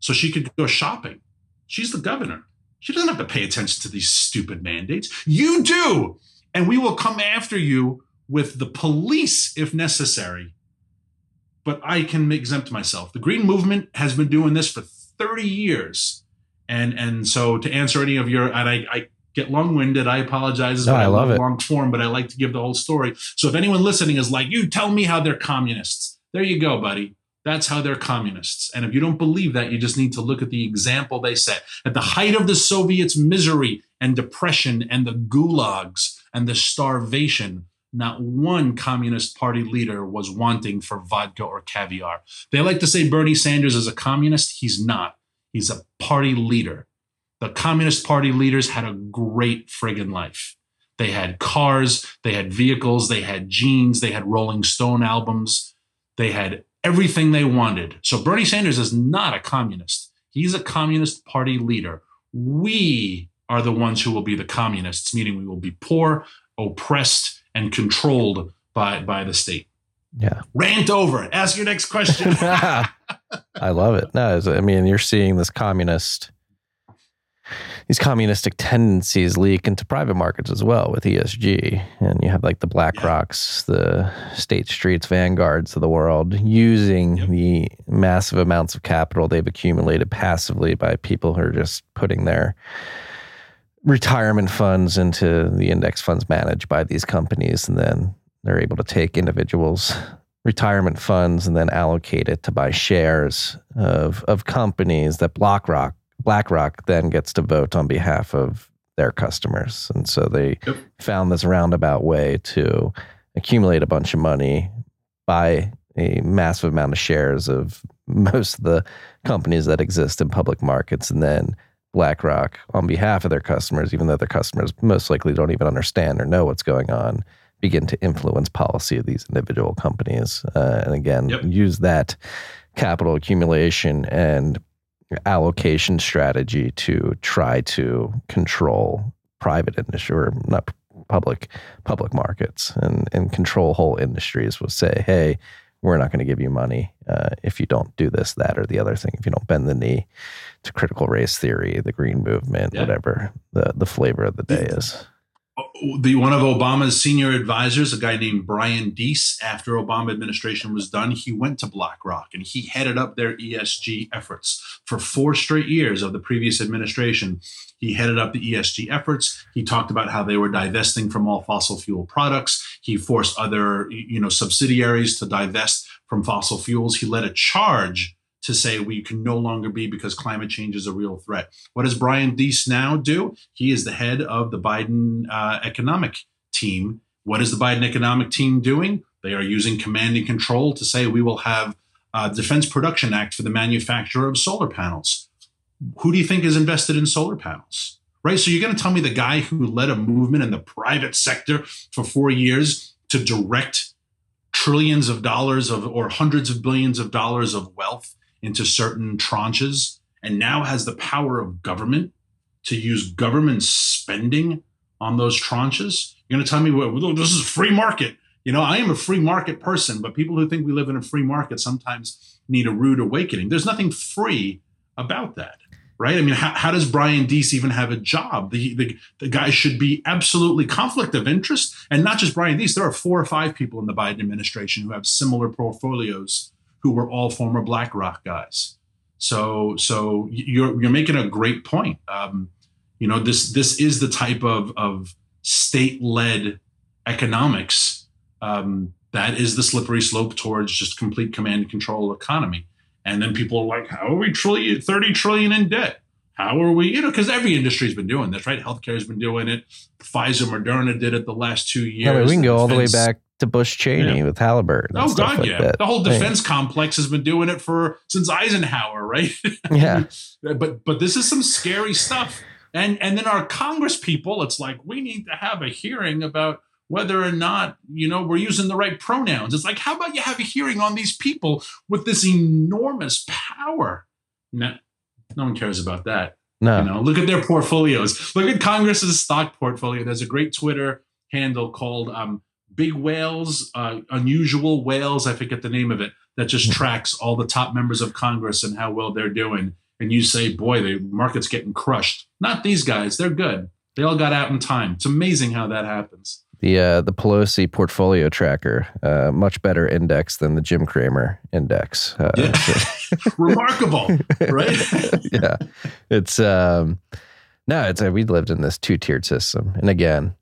so she could go shopping. She's the governor. She doesn't have to pay attention to these stupid mandates. You do, and we will come after you with the police if necessary, but I can exempt myself. The Green Movement has been doing this for thirty years. And and so to answer any of your, and I, I get long-winded, I apologize. No, I love it. Long form, but I like to give the whole story. So if anyone listening is like, you tell me how they're communists. There you go, buddy. That's how they're communists. And if you don't believe that, you just need to look at the example they set. At the height of the Soviets' misery and depression and the gulags and the starvation, not one Communist Party leader was wanting for vodka or caviar. They like to say Bernie Sanders is a communist. He's not. He's a party leader. The Communist Party leaders had a great friggin' life. They had cars, they had vehicles, they had jeans, they had Rolling Stone albums. They had everything they wanted. So Bernie Sanders is not a communist. He's a Communist Party leader. We are the ones who will be the communists, meaning we will be poor, oppressed, and controlled by, by the state. Yeah. Rant over. Ask your next question. I love it. No, I mean, you're seeing this communist... These communistic tendencies leak into private markets as well with E S G. And you have like the BlackRocks, the State Streets, Vanguards of the world using yep. the massive amounts of capital they've accumulated passively by people who are just putting their retirement funds into the index funds managed by these companies. And then they're able to take individuals' retirement funds and then allocate it to buy shares of, of companies that BlackRock BlackRock then gets to vote on behalf of their customers. And so they yep. found this roundabout way to accumulate a bunch of money, buy a massive amount of shares of most of the companies that exist in public markets, and then BlackRock on behalf of their customers, even though their customers most likely don't even understand or know what's going on, begin to influence policy of these individual companies. Uh, and again, yep. use that capital accumulation and allocation strategy to try to control private industry, or not public, public markets, and, and control whole industries. Will say, hey, we're not going to give you money uh, if you don't do this, that, or the other thing. If you don't bend the knee to critical race theory, the green movement, yeah. whatever the, the flavor of the day is. The one of Obama's senior advisors, a guy named Brian Deese, after Obama administration was done, he went to BlackRock and he headed up their E S G efforts for four straight years of the previous administration. He headed up the E S G efforts. He talked about how they were divesting from all fossil fuel products. He forced other, you know, subsidiaries to divest from fossil fuels. He led a charge to say we can no longer be because climate change is a real threat. What does Brian Deese now do? He is the head of the Biden uh, economic team. What is the Biden economic team doing? They are using command and control to say we will have a Defense Production Act for the manufacturer of solar panels. Who do you think is invested in solar panels? Right? So you're going to tell me the guy who led a movement in the private sector for four years to direct trillions of dollars of or hundreds of billions of dollars of wealth into certain tranches, and now has the power of government to use government spending on those tranches? You're going to tell me, well, this is a free market. You know, I am a free market person, but people who think we live in a free market sometimes need a rude awakening. There's nothing free about that, right? I mean, how, how does Brian Deese even have a job? The, the the guy should be absolutely conflict of interest. And not just Brian Deese. There are four or five people in the Biden administration who have similar portfolios who were all former BlackRock guys. So, so you're you're making a great point. Um, you know, this this is the type of of state-led economics um, that is the slippery slope towards just complete command and control economy. And then people are like, "How are we trillion, thirty trillion in debt? How are we?" You know, because every industry's been doing this, right? Healthcare's been doing it. Pfizer, Moderna did it the last two years. I mean, we can go all the way back to Bush Cheney yeah. with Halliburton. And oh, stuff God, like yeah. That. The whole defense yeah. complex has been doing it for since Eisenhower, right? Yeah. but but this is some scary stuff. And and then our Congress people, it's like, we need to have a hearing about whether or not, you know, we're using the right pronouns. It's like, how about you have a hearing on these people with this enormous power? No, no one cares about that. No. You know, look at their portfolios. Look at Congress's stock portfolio. There's a great Twitter handle called um, Big Whales, uh, Unusual Whales, I forget the name of it, that just tracks all the top members of Congress and how well they're doing. And you say, boy, the market's getting crushed. Not these guys. They're good. They all got out in time. It's amazing how that happens. The uh, the Pelosi portfolio tracker, uh, much better index than the Jim Cramer index. Uh, yeah. so. Remarkable, right? yeah. It's, um, no, it's, uh, we lived in this two-tiered system. And again,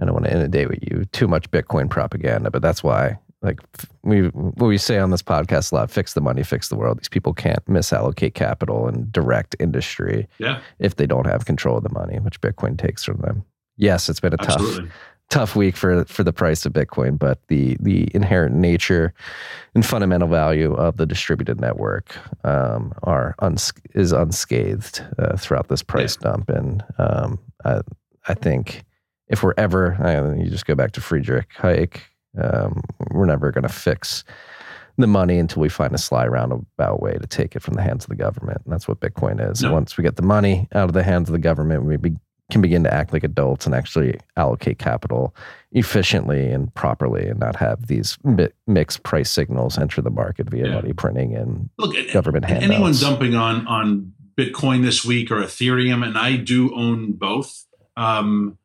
I don't want to inundate with you too much Bitcoin propaganda, but that's why, like we what we say on this podcast a lot, fix the money, fix the world. These people can't misallocate capital and direct industry yeah. if they don't have control of the money, which Bitcoin takes from them. Yes, it's been a tough, Absolutely. tough week for, for the price of Bitcoin, but the the inherent nature and fundamental value of the distributed network um, are uns- is unscathed uh, throughout this price yeah. dump. And um, I, I think... If we're ever, I, you just go back to Friedrich Hayek, um, we're never going to fix the money until we find a sly roundabout way to take it from the hands of the government. And that's what Bitcoin is. No. Once we get the money out of the hands of the government, we be, can begin to act like adults and actually allocate capital efficiently and properly and not have these mi- mixed price signals enter the market via yeah. money printing and Look, government and, handouts. Anyone dumping on, on Bitcoin this week or Ethereum, and I do own both, um,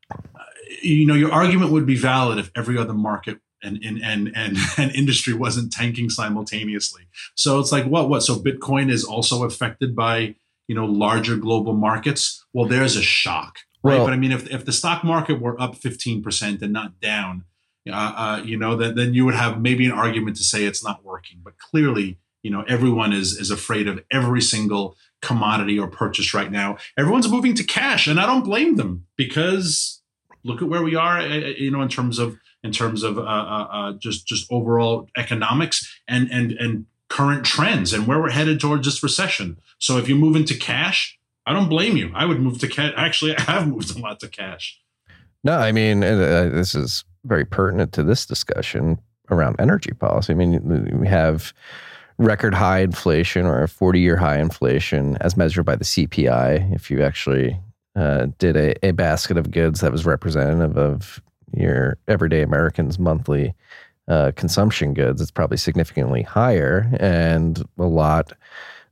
you know, your argument would be valid if every other market and, and and and and industry wasn't tanking simultaneously. So it's like, what, what? So Bitcoin is also affected by, you know, larger global markets. Well, there's a shock, right? Well, but I mean, if if the stock market were up fifteen percent and not down, uh, uh, you know, then, then you would have maybe an argument to say it's not working. But clearly, you know, everyone is is afraid of every single commodity or purchase right now. Everyone's moving to cash, and I don't blame them because... Look at where we are, you know, in terms of in terms of uh, uh, just just overall economics and and and current trends and where we're headed towards this recession. So if you move into cash, I don't blame you. I would move to cash. Actually, I have moved a lot to cash. No, I mean, uh, this is very pertinent to this discussion around energy policy. I mean, we have record high inflation, or a forty-year high inflation as measured by the C P I. If you actually uh, did a, a basket of goods that was representative of your everyday American's monthly uh, consumption goods, it's probably significantly higher. And a lot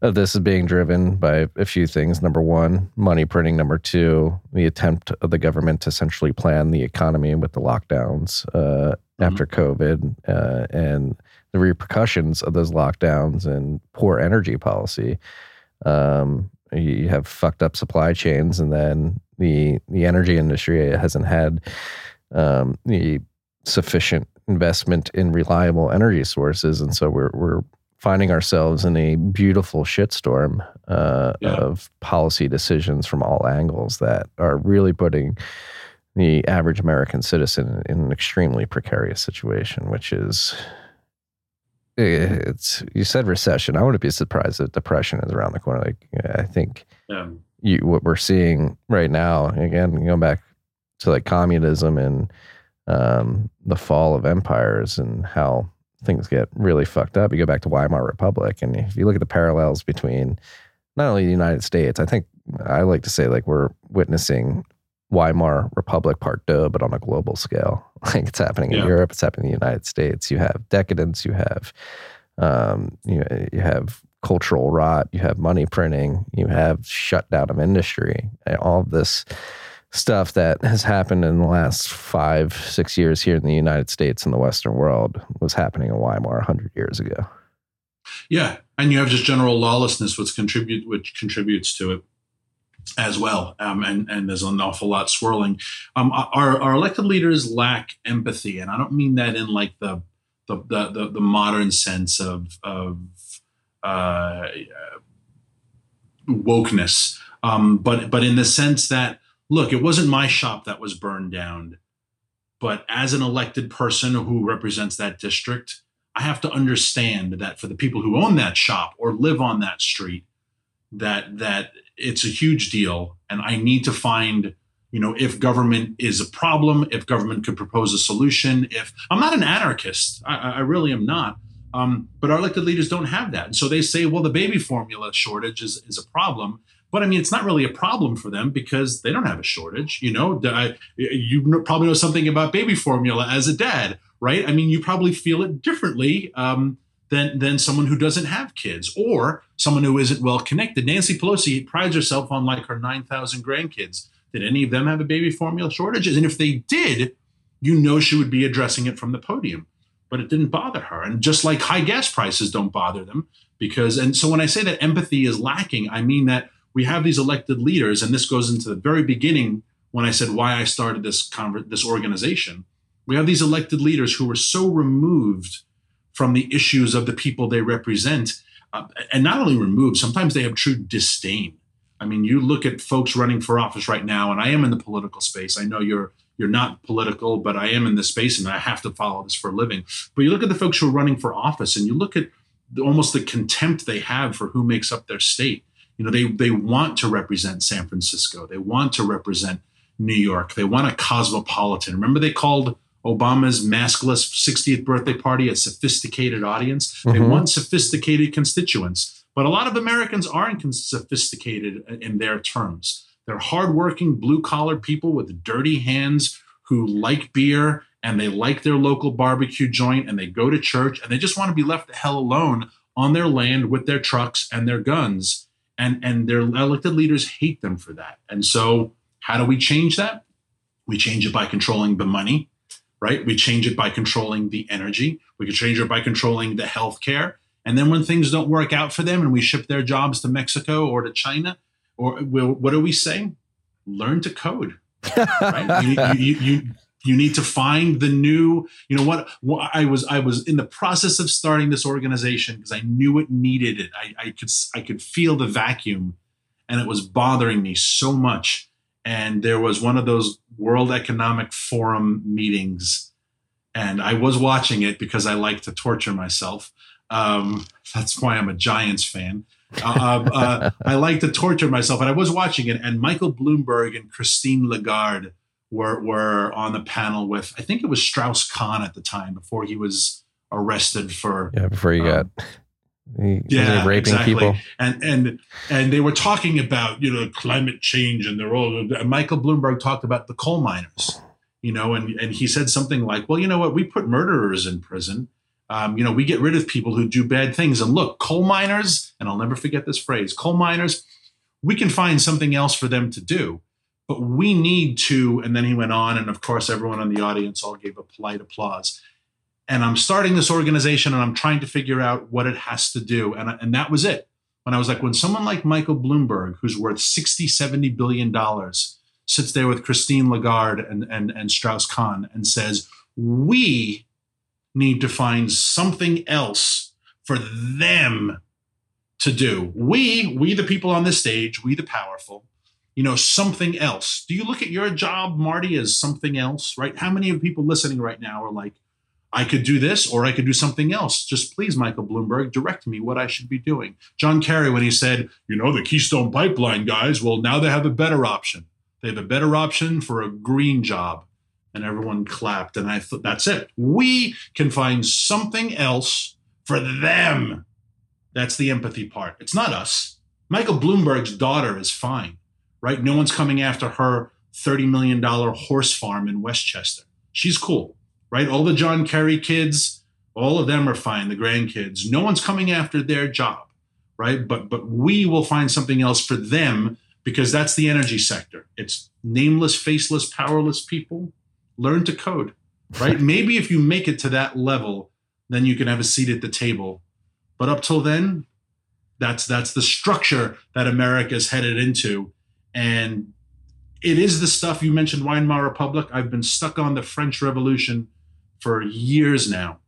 of this is being driven by a few things. Number one, money printing. Number two, the attempt of the government to centrally plan the economy with the lockdowns uh, mm-hmm. after COVID uh, and the repercussions of those lockdowns and poor energy policy. Um, you have fucked up supply chains, and then the the energy industry hasn't had um, the sufficient investment in reliable energy sources, and so we're we're finding ourselves in a beautiful shitstorm uh, yeah. of policy decisions from all angles that are really putting the average American citizen in an extremely precarious situation, which is, it's, you said recession. I wouldn't be surprised if depression is around the corner. Like, I think yeah. you, what we're seeing right now, again, going back to like communism and um, the fall of empires and how things get really fucked up. You go back to Weimar Republic, and if you look at the parallels between not only the United States, I think I like to say like we're witnessing Weimar Republic part two, but on a global scale. Like it's happening in yeah. Europe, it's happening in the United States. You have decadence, you have um, you, you have cultural rot, you have money printing, you have shutdown of industry, and all of this stuff that has happened in the last five, six years here in the United States and the Western world was happening in Weimar one hundred years ago. Yeah. And you have just general lawlessness, which, contribute, which contributes to it as well. Um, and, and there's an awful lot swirling. Um, our, our elected leaders lack empathy. And I don't mean that in like the the the, the, the modern sense of, of uh, wokeness, um, but but in the sense that, look, it wasn't my shop that was burned down, but as an elected person who represents that district, I have to understand that for the people who own that shop or live on that street, that that it's a huge deal. And I need to find, you know, if government is a problem, if government could propose a solution, if I'm not an anarchist, I, I really am not. Um, but our elected leaders don't have that. And so they say, well, the baby formula shortage is, is a problem. But I mean, it's not really a problem for them because they don't have a shortage. You know, I, you probably know something about baby formula as a dad, right? I mean, you probably feel it differently um, than than someone who doesn't have kids or someone who isn't well connected. Nancy Pelosi prides herself on like her nine thousand grandkids. Did any of them have a baby formula shortage? And if they did, you know, she would be addressing it from the podium. But it didn't bother her. And just like high gas prices don't bother them because, and so when I say that empathy is lacking, I mean that we have these elected leaders, and this goes into the very beginning when I said why I started this conver- this organization. We have these elected leaders who are so removed from the issues of the people they represent, uh, and not only removed, sometimes they have true disdain. I mean, you look at folks running for office right now, and I am in the political space. I know you're you're not political, but I am in this space, and I have to follow this for a living. But you look at the folks who are running for office, and you look at the, almost the contempt they have for who makes up their state. You know, they they want to represent San Francisco. They want to represent New York. They want a cosmopolitan. Remember, they called Obama's maskless sixtieth birthday party a sophisticated audience. Mm-hmm. They want sophisticated constituents. But a lot of Americans aren't sophisticated in their terms. They're hardworking, blue-collar people with dirty hands who like beer and they like their local barbecue joint and they go to church and they just want to be left the hell alone on their land with their trucks and their guns. And and their elected leaders hate them for that. And so how do we change that? We change it by controlling the money, right? We change it by controlling the energy. We can change it by controlling the healthcare. And then when things don't work out for them and we ship their jobs to Mexico or to China, or we'll, what do we say? Learn to code, right? You, you, you, you, you need to find the new, you know what, I was I was in the process of starting this organization because I knew it needed it. I, I could I could feel the vacuum and it was bothering me so much. And there was one of those World Economic Forum meetings and I was watching it because I like to torture myself. Um, that's why I'm a Giants fan. Uh, uh, I like to torture myself, and I was watching it. And Michael Bloomberg and Christine Lagarde were were on the panel with, I think it was Strauss-Kahn at the time, before he was arrested for yeah before he um, got he, yeah raping exactly. people. And and and they were talking about you know climate change, and they're all. And Michael Bloomberg talked about the coal miners, you know, and and he said something like, "Well, you know what? We put murderers in prison." Um, you know, we get rid of people who do bad things. And look, coal miners, and I'll never forget this phrase, coal miners, we can find something else for them to do, but we need to. And then he went on. And of course, everyone in the audience all gave a polite applause. And I'm starting this organization and I'm trying to figure out what it has to do. And, and that was it. When I was like, when someone like Michael Bloomberg, who's worth sixty, seventy billion dollars, sits there with Christine Lagarde and, and, and Strauss-Kahn and says, we need to find something else for them to do. We, we the people on this stage, we the powerful, you know, something else. Do you look at your job, Marty, as something else, right? How many of people listening right now are like, I could do this or I could do something else. Just please, Michael Bloomberg, direct me what I should be doing. John Kerry, when he said, you know, the Keystone Pipeline guys, well, now they have a better option. They have a better option for a green job. And everyone clapped. And I thought, that's it. We can find something else for them. That's the empathy part. It's not us. Michael Bloomberg's daughter is fine, right? No one's coming after her thirty million dollars horse farm in Westchester. She's cool, right? All the John Kerry kids, all of them are fine, the grandkids. No one's coming after their job, right? But, but we will find something else for them, because that's the energy sector. It's nameless, faceless, powerless people. Learn to code, right? Maybe if you make it to that level, then you can have a seat at the table. But up till then, that's that's the structure that America is headed into. And it is the stuff you mentioned, Weimar Republic. I've been stuck on the French Revolution for years now.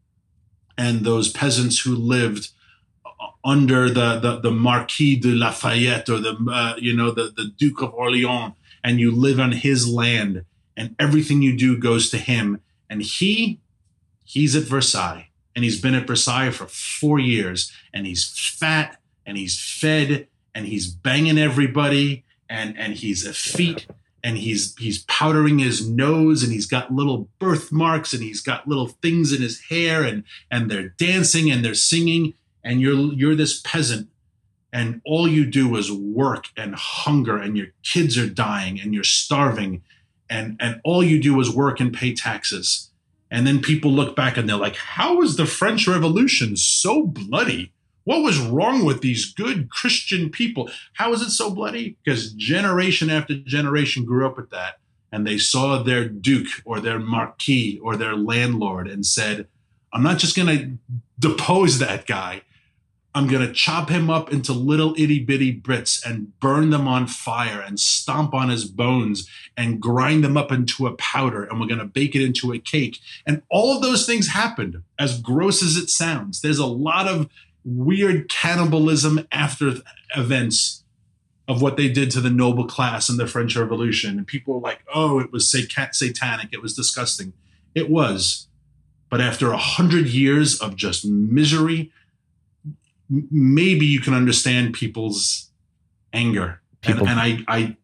And those peasants who lived under the, the, the Marquis de Lafayette or the, uh, you know, the, the Duke of Orleans, and you live on his land. And everything you do goes to him. And he, he's at Versailles. And he's been at Versailles for four years. And he's fat. And he's fed. And he's banging everybody. And, and he's effete. And he's he's powdering his nose. And he's got little birthmarks. And he's got little things in his hair. And, and they're dancing. And they're singing. And you're you're this peasant. And all you do is work and hunger. And your kids are dying. And you're starving. And and all you do is work and pay taxes. And then people look back and they're like, how was the French Revolution so bloody? What was wrong with these good Christian people? How is it so bloody? Because generation after generation grew up with that. And they saw their duke or their marquis or their landlord and said, I'm not just going to depose that guy. I'm going to chop him up into little itty bitty bits and burn them on fire and stomp on his bones and grind them up into a powder. And we're going to bake it into a cake. And all of those things happened, as gross as it sounds. There's a lot of weird cannibalism after events of what they did to the noble class in the French Revolution. And people were like, oh, it was sat- satanic. It was disgusting. It was. But after a hundred years of just misery, maybe you can understand people's anger. People. And, and I, I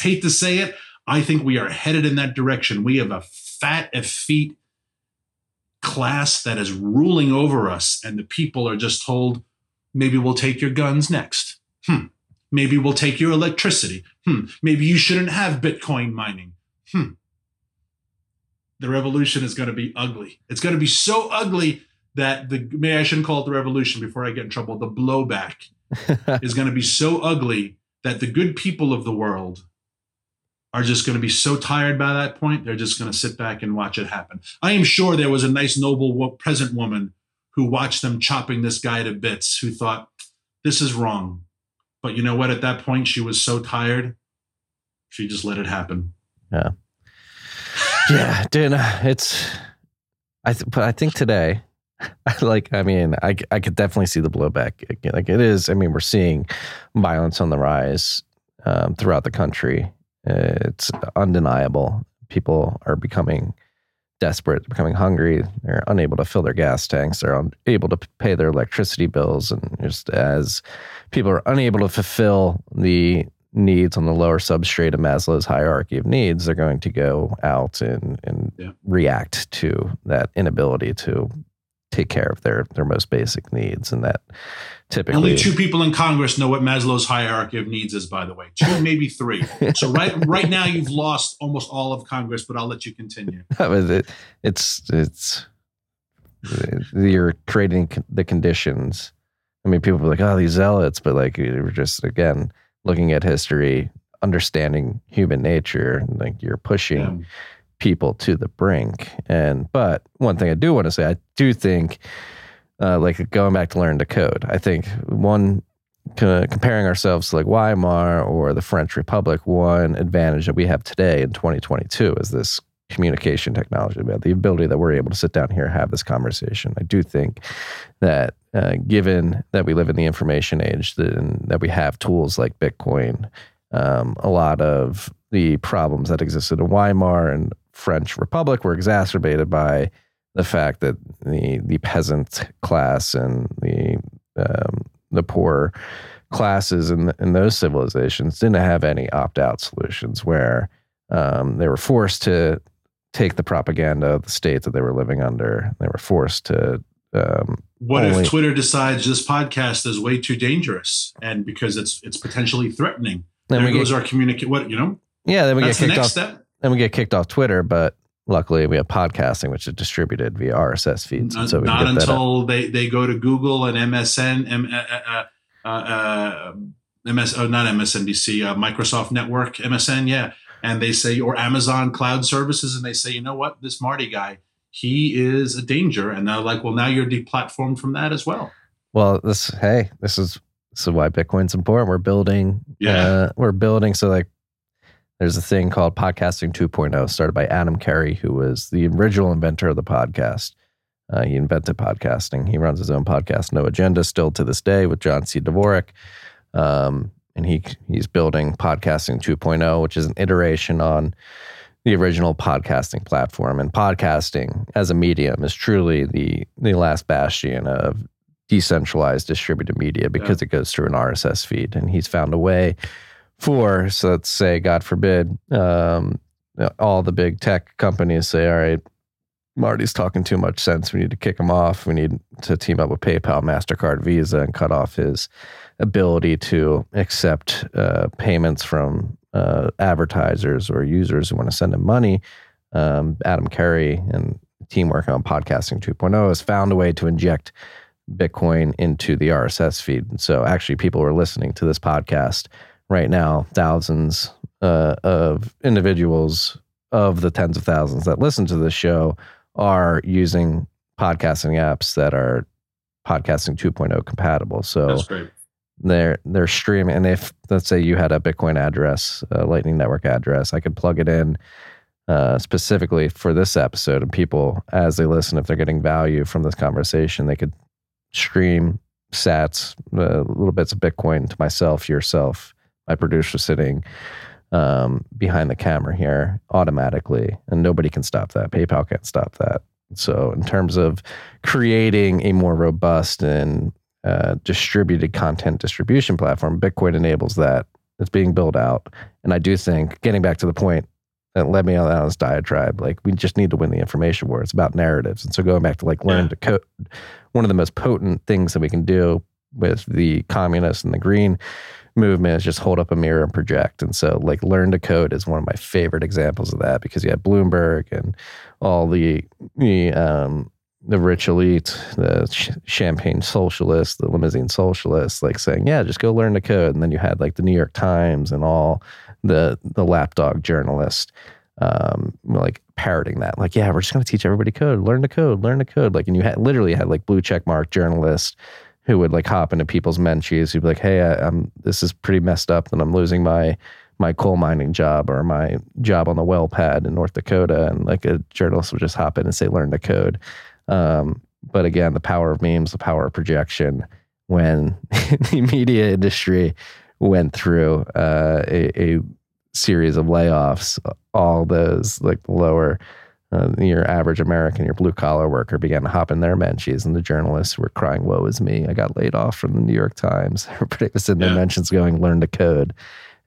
hate to say it, I think we are headed in that direction. We have a fat, effete class that is ruling over us, and the people are just told, maybe we'll take your guns next. Hmm. Maybe we'll take your electricity. Hmm. Maybe you shouldn't have Bitcoin mining. Hmm. The revolution is going to be ugly. It's going to be so ugly that the, maybe I shouldn't call it the revolution before I get in trouble, the blowback is going to be so ugly that the good people of the world are just going to be so tired by that point, they're just going to sit back and watch it happen. I am sure there was a nice, noble, peasant woman who watched them chopping this guy to bits, who thought, this is wrong. But you know what? At that point, she was so tired, she just let it happen. Yeah. Yeah, dude, it's, I th- but I think today... I like, I mean, I, I could definitely see the blowback. Like it is, I mean, we're seeing violence on the rise um, throughout the country. It's undeniable. People are becoming desperate, they're becoming hungry, they're unable to fill their gas tanks, they're unable to pay their electricity bills. And just as people are unable to fulfill the needs on the lower substrate of Maslow's hierarchy of needs, they're going to go out and, and yeah. react to that inability to take care of their, their most basic needs. And that typically... Only two people in Congress know what Maslow's hierarchy of needs is, by the way. Two, maybe three. So right right now you've lost almost all of Congress, but I'll let you continue. No, it, it's, it's, you're creating the conditions. I mean, people are like, oh, these zealots, but like you're just, again, looking at history, understanding human nature, and like you're pushing... Yeah. people to the brink. And but one thing I do want to say, I do think uh, like going back to learn to code, I think one uh, comparing ourselves to like Weimar or the French Republic, one advantage that we have today in twenty twenty-two is this communication technology, about the ability that we're able to sit down here and have this conversation. I do think that uh, given that we live in the information age, that, and that we have tools like Bitcoin, um, a lot of the problems that existed in Weimar and French Republic were exacerbated by the fact that the the peasant class and the um, the poor classes in, the, in those civilizations didn't have any opt-out solutions, where um, they were forced to take the propaganda of the state that they were living under. They were forced to... Um, what only- if Twitter decides this podcast is way too dangerous and because it's it's potentially threatening? Then there we goes get, our communicate. What, you know? Yeah, then we That's get kicked the next off. Step. Then we get kicked off Twitter, but luckily we have podcasting, which is distributed via R S S feeds. Not, and so we not until they, they go to Google and M S N, M, uh, uh, uh, M S, oh, not M S N B C, uh, Microsoft Network, M S N, yeah. And they say, or Amazon Cloud Services, and they say, you know what, this Marty guy, he is a danger. And they're like, well, now you're deplatformed from that as well. Well, this, hey, this is so why Bitcoin's important. We're building, yeah, uh, we're building. So like, there's a thing called Podcasting two point oh, started by Adam Curry, who was the original inventor of the podcast. Uh, he invented podcasting. He runs his own podcast, No Agenda, still to this day, with John C. Dvorak. Um, and he he's building Podcasting two point oh, which is an iteration on the original podcasting platform. And podcasting as a medium is truly the the last bastion of decentralized distributed media, because yeah. it goes through an R S S feed. And he's found a way for, so let's say, God forbid, um, all the big tech companies say, all right, Marty's talking too much sense. We need to kick him off. We need to team up with PayPal, MasterCard, Visa, and cut off his ability to accept uh, payments from uh, advertisers or users who want to send him money. Um, Adam Curry and the team working on Podcasting two point oh has found a way to inject Bitcoin into the R S S feed. And so actually people are listening to this podcast right now, thousands uh, of individuals of the tens of thousands that listen to this show are using podcasting apps that are Podcasting two point oh compatible. So they're, they're streaming. And if, let's say you had a Bitcoin address, a Lightning Network address, I could plug it in Uh, specifically for this episode, and people, as they listen, if they're getting value from this conversation, they could stream sats, uh, little bits of Bitcoin to myself, yourself, my producer sitting um, behind the camera here automatically, and nobody can stop that. PayPal can't stop that. So in terms of creating a more robust and uh, distributed content distribution platform, Bitcoin enables that. It's being built out. And I do think, getting back to the point that led me on this diatribe, like we just need to win the information war. It's about narratives. And so going back to like learn yeah. to code, one of the most potent things that we can do with the communists and the green movement is just hold up a mirror and project. And so like learn to code is one of my favorite examples of that, because you have Bloomberg and all the, the, um, the rich elite, the ch- champagne socialists, the limousine socialists, like saying, yeah, just go learn to code. And then you had like the New York Times and all the the lapdog journalist um, like parroting that. Like, yeah, we're just going to teach everybody code, learn to code, learn to code. Like, and you had literally had like blue check mark journalists who would like hop into people's mentions who'd be like, hey, I, I'm, this is pretty messed up and I'm losing my my coal mining job or my job on the well pad in North Dakota. And like a journalist would just hop in and say, learn to code. Um, but again, the power of memes, the power of projection, when the media industry went through uh, a, a series of layoffs, all those like lower Uh, your average American, your blue-collar worker began to hop in their mentions, and the journalists were crying, woe is me, I got laid off from the New York Times. Everybody was in their yeah. mentions going, learn to code.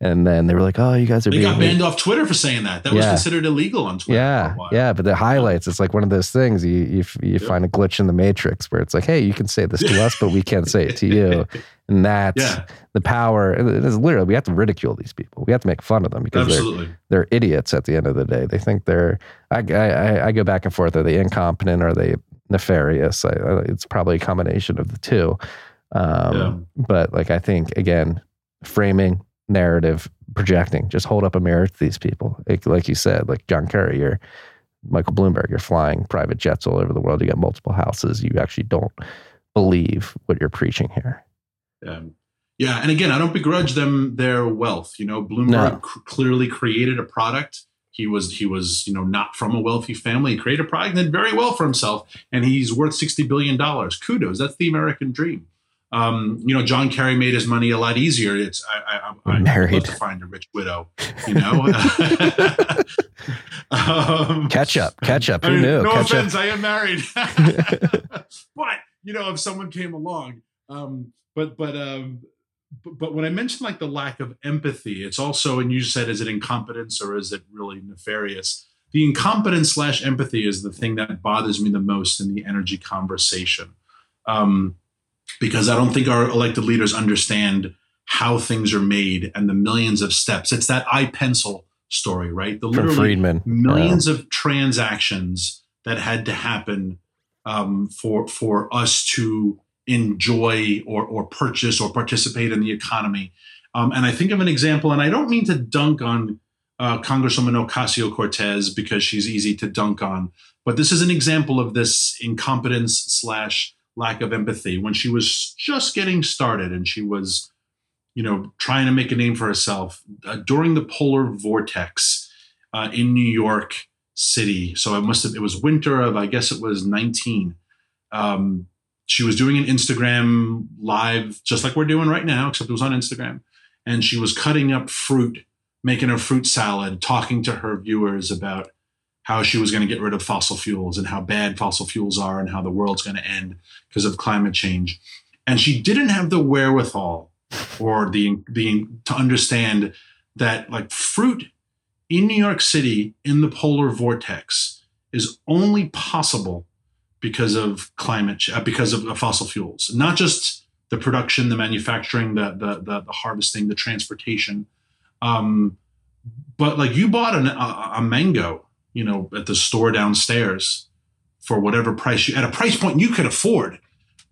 And then they were like, oh, you guys are they being... They got banned off Twitter for saying that. That yeah. was considered illegal on Twitter. Yeah, yeah, but the highlights, it's like one of those things, you you, you yep. find a glitch in the matrix where it's like, hey, you can say this to us, but we can't say it to you. And that's yeah. the power. It is literally, we have to ridicule these people. We have to make fun of them because they're, they're idiots at the end of the day. They think they're... I, I, I go back and forth. Are they incompetent? Are they nefarious? I, it's probably a combination of the two. Um, yeah. But like, I think, again, framing, narrative, projecting, just hold up a mirror to these people. It, like you said, like John Kerry, you're Michael Bloomberg, you're flying private jets all over the world. You got multiple houses. You actually don't believe what you're preaching here. Um, yeah. And again, I don't begrudge them their wealth. You know, Bloomberg no. c- clearly created a product. He was, he was, you know, not from a wealthy family. He created a product and did very well for himself. And he's worth sixty billion dollars. Kudos. That's the American dream. Um, you know, John Kerry made his money a lot easier. It's I, I, I, Married. I'd love to find a rich widow, you know. um, catch up, catch up. Who I mean, knew? No catch offense, up. I am married. But you know, if someone came along, um, but but um, but, but when I mentioned like the lack of empathy, it's also, and you said, is it incompetence or is it really nefarious? The incompetence slash empathy is the thing that bothers me the most in the energy conversation. Um, Because I don't think our elected leaders understand how things are made and the millions of steps. It's that iPencil story, right? The From literally millions yeah. of transactions that had to happen um, for for us to enjoy or or purchase or participate in the economy. Um, and I think of an example, and I don't mean to dunk on uh, Congresswoman Ocasio-Cortez because she's easy to dunk on, but this is an example of this incompetence slash lack of empathy when she was just getting started and she was, you know, trying to make a name for herself uh, during the polar vortex uh, in New York City. So it must have, it was winter of, I guess it was nineteen. Um, she was doing an Instagram live, just like we're doing right now, except it was on Instagram. And she was cutting up fruit, making a fruit salad, talking to her viewers about how she was going to get rid of fossil fuels and how bad fossil fuels are and how the world's going to end because of climate change. And she didn't have the wherewithal or the, the to understand that like fruit in New York City in the polar vortex is only possible because of climate, uh, because of fossil fuels, not just the production, the manufacturing, the, the, the, the harvesting, the transportation. Um, but like you bought an, a, a mango, you know, at the store downstairs for whatever price you, at a price point you could afford,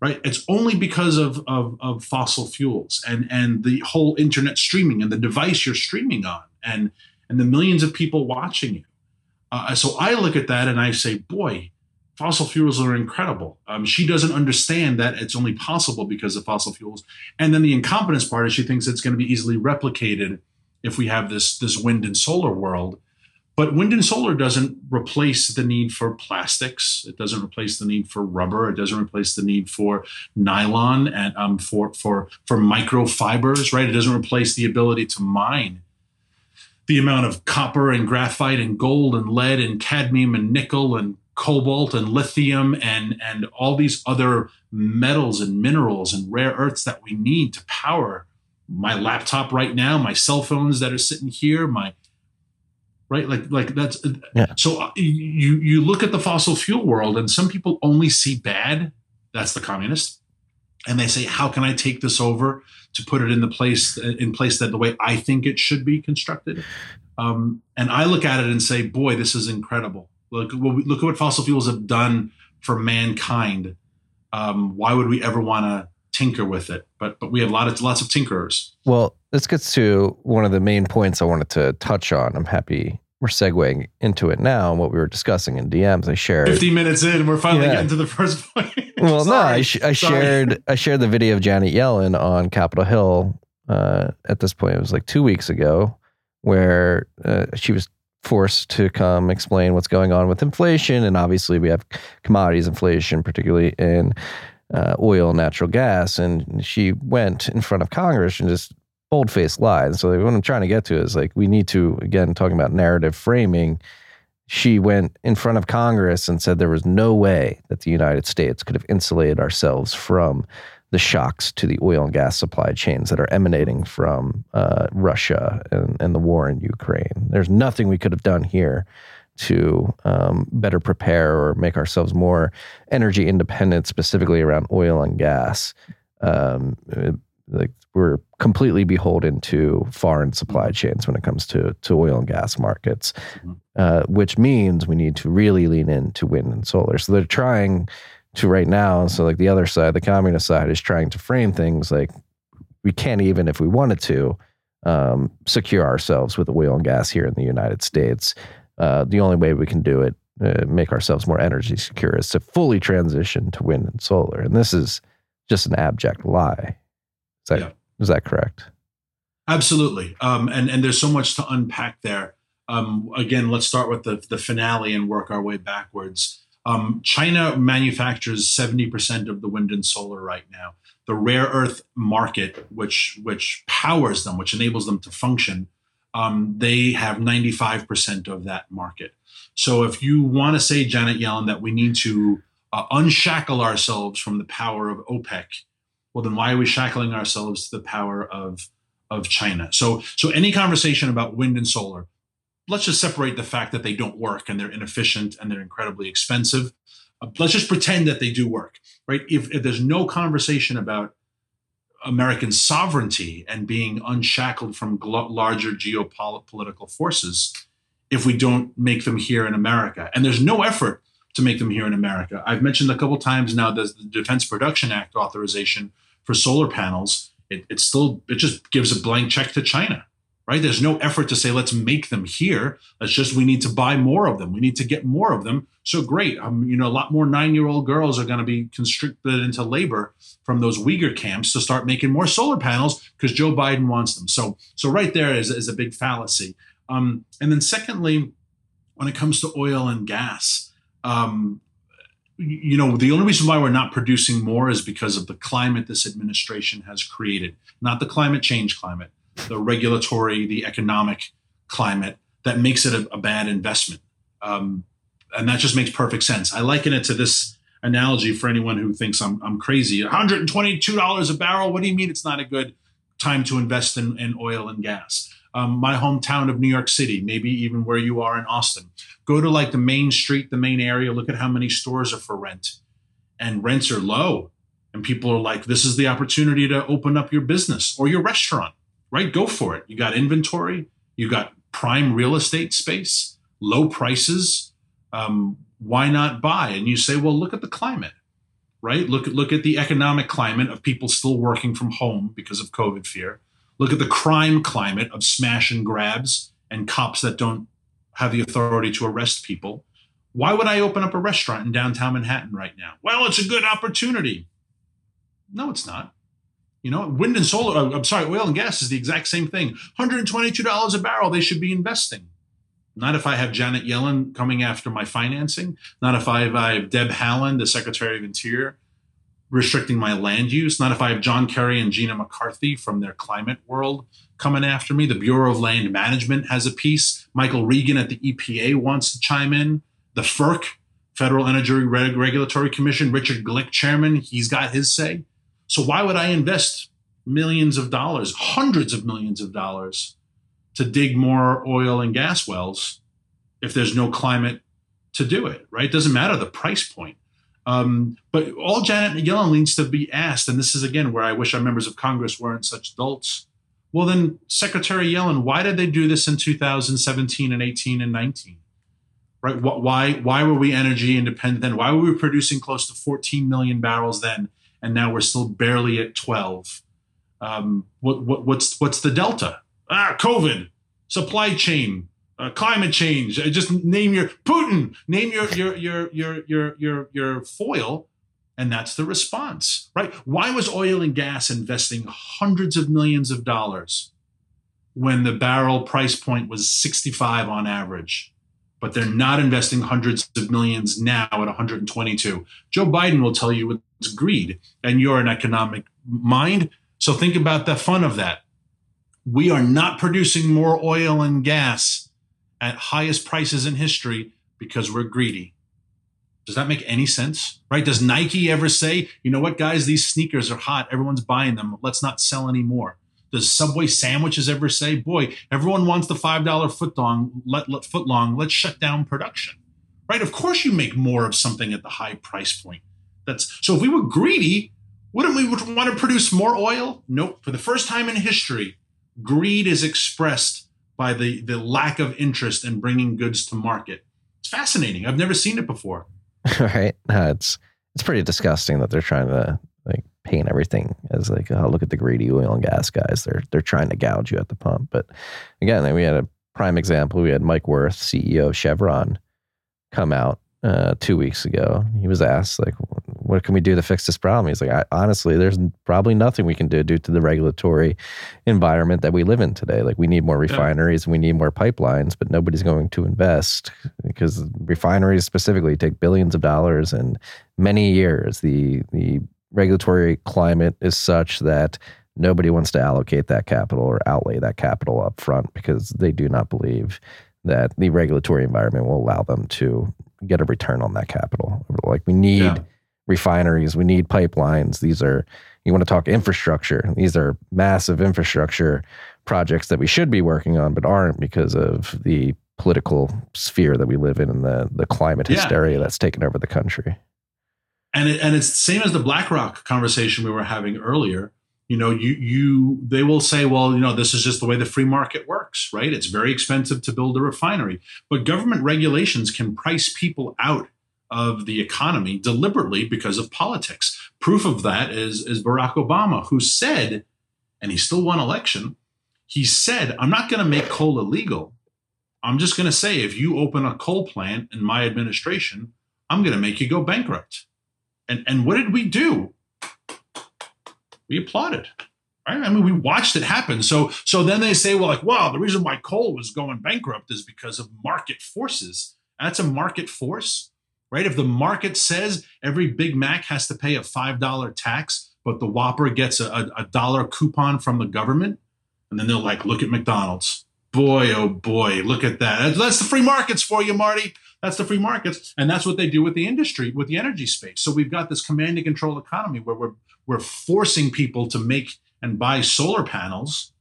right? It's only because of, of, of fossil fuels and, and the whole internet streaming and the device you're streaming on and, and the millions of people watching you. Uh, so I look at that and I say, boy, fossil fuels are incredible. Um, she doesn't understand that it's only possible because of fossil fuels. And then the incompetence part is she thinks it's going to be easily replicated if we have this, this wind and solar world. But wind and solar doesn't replace the need for plastics. It doesn't replace the need for rubber. It doesn't replace the need for nylon and um, for, for, for microfibers, right? It doesn't replace the ability to mine the amount of copper and graphite and gold and lead and cadmium and nickel and cobalt and lithium and, and all these other metals and minerals and rare earths that we need to power my laptop right now, my cell phones that are sitting here, my... Right, like like that's yeah. So you you look at the fossil fuel world, and some people only see bad. That's the communists, and they say, "How can I take this over to put it in the place in place that the way I think it should be constructed?" Um, and I look at it and say, "Boy, this is incredible! Look, look at what fossil fuels have done for mankind. Um, why would we ever want to tinker with it?" But but we have lots of lots of tinkerers. Well. This gets to one of the main points I wanted to touch on. I'm happy we're segueing into it now. What we were discussing in D Ms, I shared fifty minutes in, we're finally yeah. getting to the first point. Well, no, I, sh- I shared I shared the video of Janet Yellen on Capitol Hill. Uh, at this point, it was like two weeks ago, where uh, she was forced to come explain what's going on with inflation, and obviously we have commodities inflation, particularly in uh, oil, natural gas, and she went in front of Congress and just. Bold-faced lies. So what I'm trying to get to is like, we need to, again, talking about narrative framing, she went in front of Congress and said there was no way that the United States could have insulated ourselves from the shocks to the oil and gas supply chains that are emanating from uh, Russia and, and the war in Ukraine. There's nothing we could have done here to um, better prepare or make ourselves more energy independent, specifically around oil and gas. Um, it, like we're completely beholden to foreign supply chains when it comes to, to oil and gas markets, uh, which means we need to really lean into wind and solar. So they're trying to right now. So like the other side, the communist side, is trying to frame things like we can't even, if we wanted to, um, secure ourselves with oil and gas here in the United States. Uh, the only way we can do it, uh, make ourselves more energy secure, is to fully transition to wind and solar. And this is just an abject lie. Is that, yeah. is that correct? Absolutely. Um, and, and there's so much to unpack there. Um, again, let's start with the, the finale and work our way backwards. Um, China manufactures seventy percent of the wind and solar right now. The rare earth market, which which powers them, which enables them to function, um, they have ninety-five percent of that market. So if you want to say, Janet Yellen, that we need to uh, unshackle ourselves from the power of OPEC, well, then why are we shackling ourselves to the power of, of China? So, so any conversation about wind and solar, let's just separate the fact that they don't work and they're inefficient and they're incredibly expensive. Uh, let's just pretend that they do work, right? If, if there's no conversation about American sovereignty and being unshackled from gl- larger geopolitical forces, if we don't make them here in America, and there's no effort to make them here in America. I've mentioned a couple times now the Defense Production Act authorization for solar panels. It, it still, it just gives a blank check to China, right? There's no effort to say, let's make them here. It's just, we need to buy more of them. We need to get more of them. So great. Um, you know, a lot more nine-year-old girls are going to be constricted into labor from those Uyghur camps to start making more solar panels because Joe Biden wants them. So, so right there is, is a big fallacy. Um, and then secondly, when it comes to oil and gas, Um, you know, the only reason why we're not producing more is because of the climate this administration has created, not the climate change climate, the regulatory, the economic climate that makes it a, a bad investment. Um, and that just makes perfect sense. I liken it to this analogy for anyone who thinks I'm, I'm crazy. one hundred twenty-two dollars a barrel. What do you mean it's not a good time to invest in, in oil and gas? Um, my hometown of New York City, maybe even where you are in Austin. Go to like the main street, the main area, look at how many stores are for rent. And rents are low. And people are like, this is the opportunity to open up your business or your restaurant, right? Go for it. You got inventory. You got prime real estate space, low prices. Um, why not buy? And you say, well, look at the climate, right? Look at, look at the economic climate of people still working from home because of COVID fear. Look at the crime climate of smash and grabs and cops that don't have the authority to arrest people. Why would I open up a restaurant in downtown Manhattan right now? Well, it's a good opportunity. No, it's not. You know, wind and solar, I'm sorry, oil and gas is the exact same thing. one hundred twenty-two dollars a barrel they should be investing. Not if I have Janet Yellen coming after my financing. Not if I have, I have Deb Haaland, the Secretary of Interior, restricting my land use, not if I have John Kerry and Gina McCarthy from their climate world coming after me. The Bureau of Land Management has a piece. Michael Regan at the E P A wants to chime in. The FERC, Federal Energy Reg- Regulatory Commission, Richard Glick, chairman, he's got his say. So why would I invest millions of dollars, hundreds of millions of dollars to dig more oil and gas wells if there's no climate to do it, right? It doesn't matter the price point. Um, but all Janet Yellen needs to be asked, and this is, again, where I wish our members of Congress weren't such dolts. Well, then, Secretary Yellen, why did they do this in two thousand seventeen and eighteen and nineteen? Right? Why, why were we energy independent then? Why were we producing close to fourteen million barrels then, and now we're still barely at twelve? Um, what, what, what's, what's the delta? Ah, COVID, supply chain. Uh, climate change. Uh, just name your Putin. Name your your your your your your your foil, and that's the response, right? Why was oil and gas investing hundreds of millions of dollars when the barrel price point was sixty-five on average, but they're not investing hundreds of millions now at one hundred twenty-two? Joe Biden will tell you it's greed, and you're an economic mind, so think about the fun of that. We are not producing more oil and gas at highest prices in history because we're greedy. Does that make any sense, right? Does Nike ever say, you know what, guys, these sneakers are hot. Everyone's buying them. Let's not sell anymore. Does Subway sandwiches ever say, boy, everyone wants the five dollar foot long, let, let, foot long. Let's shut down production, right? Of course you make more of something at the high price point. That's so if we were greedy, wouldn't we want to produce more oil? Nope. For the first time in history, greed is expressed by the, the lack of interest in bringing goods to market. It's fascinating. I've never seen it before. Right. No, it's it's pretty disgusting that they're trying to like paint everything as like, oh, look at the greedy oil and gas guys. They're they're trying to gouge you at the pump. But again, we had a prime example. We had Mike Wirth, C E O of Chevron, come out uh, two weeks ago. He was asked, like, what can we do to fix this problem? He's like, I, honestly, there's probably nothing we can do due to the regulatory environment that we live in today. Like, we need more refineries, we need more pipelines, but nobody's going to invest because refineries specifically take billions of dollars and many years. The the regulatory climate is such that nobody wants to allocate that capital or outlay that capital up front because they do not believe that the regulatory environment will allow them to get a return on that capital. Like, we need... Yeah. Refineries, we need pipelines. These are, you want to talk infrastructure. These are massive infrastructure projects that we should be working on, but aren't because of the political sphere that we live in and the, the climate hysteria yeah. that's taken over the country. And it, and it's the same as the BlackRock conversation we were having earlier. You know, you you they will say, well, you know, this is just the way the free market works, right? It's very expensive to build a refinery, but government regulations can price people out of the economy deliberately because of politics. Proof of that is, is Barack Obama, who said, and he still won election, he said, I'm not going to make coal illegal. I'm just going to say, if you open a coal plant in my administration, I'm going to make you go bankrupt. And and what did we do? We applauded, right? I mean, we watched it happen. So, so then they say, well, like, wow, the reason why coal was going bankrupt is because of market forces. That's a market force. Right? If the market says every Big Mac has to pay a five dollar tax, but the Whopper gets a, a, a dollar coupon from the government, and then they're like, look at McDonald's. Boy, oh boy, look at that. That's the free markets for you, Marty. That's the free markets. And that's what they do with the industry, with the energy space. So we've got this command and control economy where we're we're forcing people to make and buy solar panels,